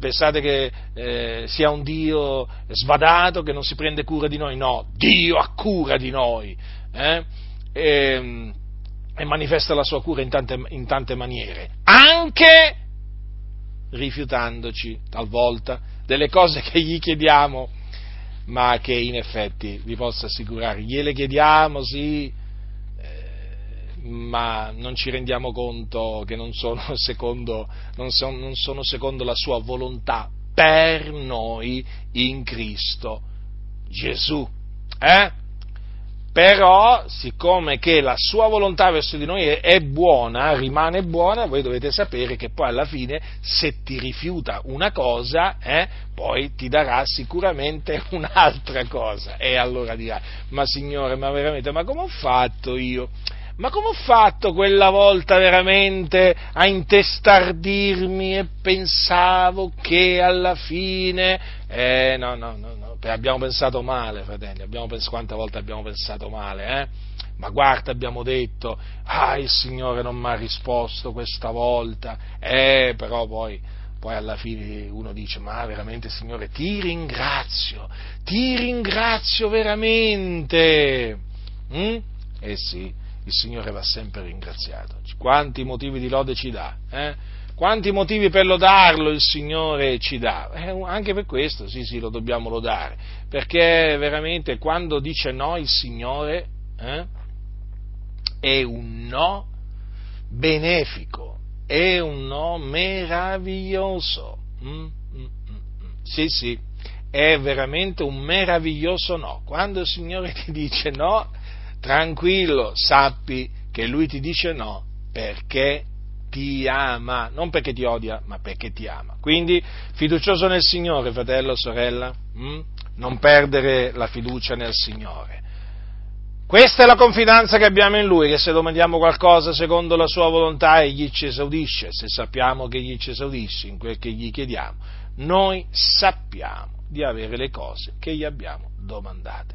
pensate che eh, sia un Dio sbadato che non si prende cura di noi? No, Dio ha cura di noi, eh? e, e manifesta la sua cura in tante, in tante maniere, anche rifiutandoci talvolta delle cose che gli chiediamo, ma che in effetti, vi posso assicurare, gliele chiediamo, sì, ma non ci rendiamo conto che non sono secondo, non sono, non sono secondo la sua volontà per noi in Cristo Gesù. Eh? Però, siccome che la sua volontà verso di noi è, è buona, rimane buona, voi dovete sapere che poi alla fine, se ti rifiuta una cosa, eh, poi ti darà sicuramente un'altra cosa. E allora dirai: ma Signore, ma veramente, ma come ho fatto io? Ma come ho fatto quella volta veramente a intestardirmi e pensavo che alla fine... Eh, no, no, no, no, abbiamo pensato male, fratelli, abbiamo pensato, quante volte abbiamo pensato male, eh? Ma guarda, abbiamo detto, ah, il Signore non mi ha risposto questa volta, eh, però poi... Poi alla fine uno dice, ma veramente Signore, ti ringrazio, ti ringrazio veramente. Mm? Eh sì, il Signore va sempre ringraziato. Quanti motivi di lode ci dà, eh? Quanti motivi per lodarlo il Signore ci dà. Eh, anche per questo, sì, sì, lo dobbiamo lodare, perché veramente quando dice no il Signore, eh, è un no benefico. È un no meraviglioso, mm, mm, mm, sì, sì, è veramente un meraviglioso no. Quando il Signore ti dice no, tranquillo, sappi che Lui ti dice no perché ti ama, non perché ti odia, ma perché ti ama. Quindi, fiducioso nel Signore, fratello, sorella, mm, non perdere la fiducia nel Signore. Questa è la confidenza che abbiamo in Lui, che se domandiamo qualcosa secondo la Sua volontà, Egli ci esaudisce. Se sappiamo che Egli ci esaudisce in quel che gli chiediamo, noi sappiamo di avere le cose che gli abbiamo domandate.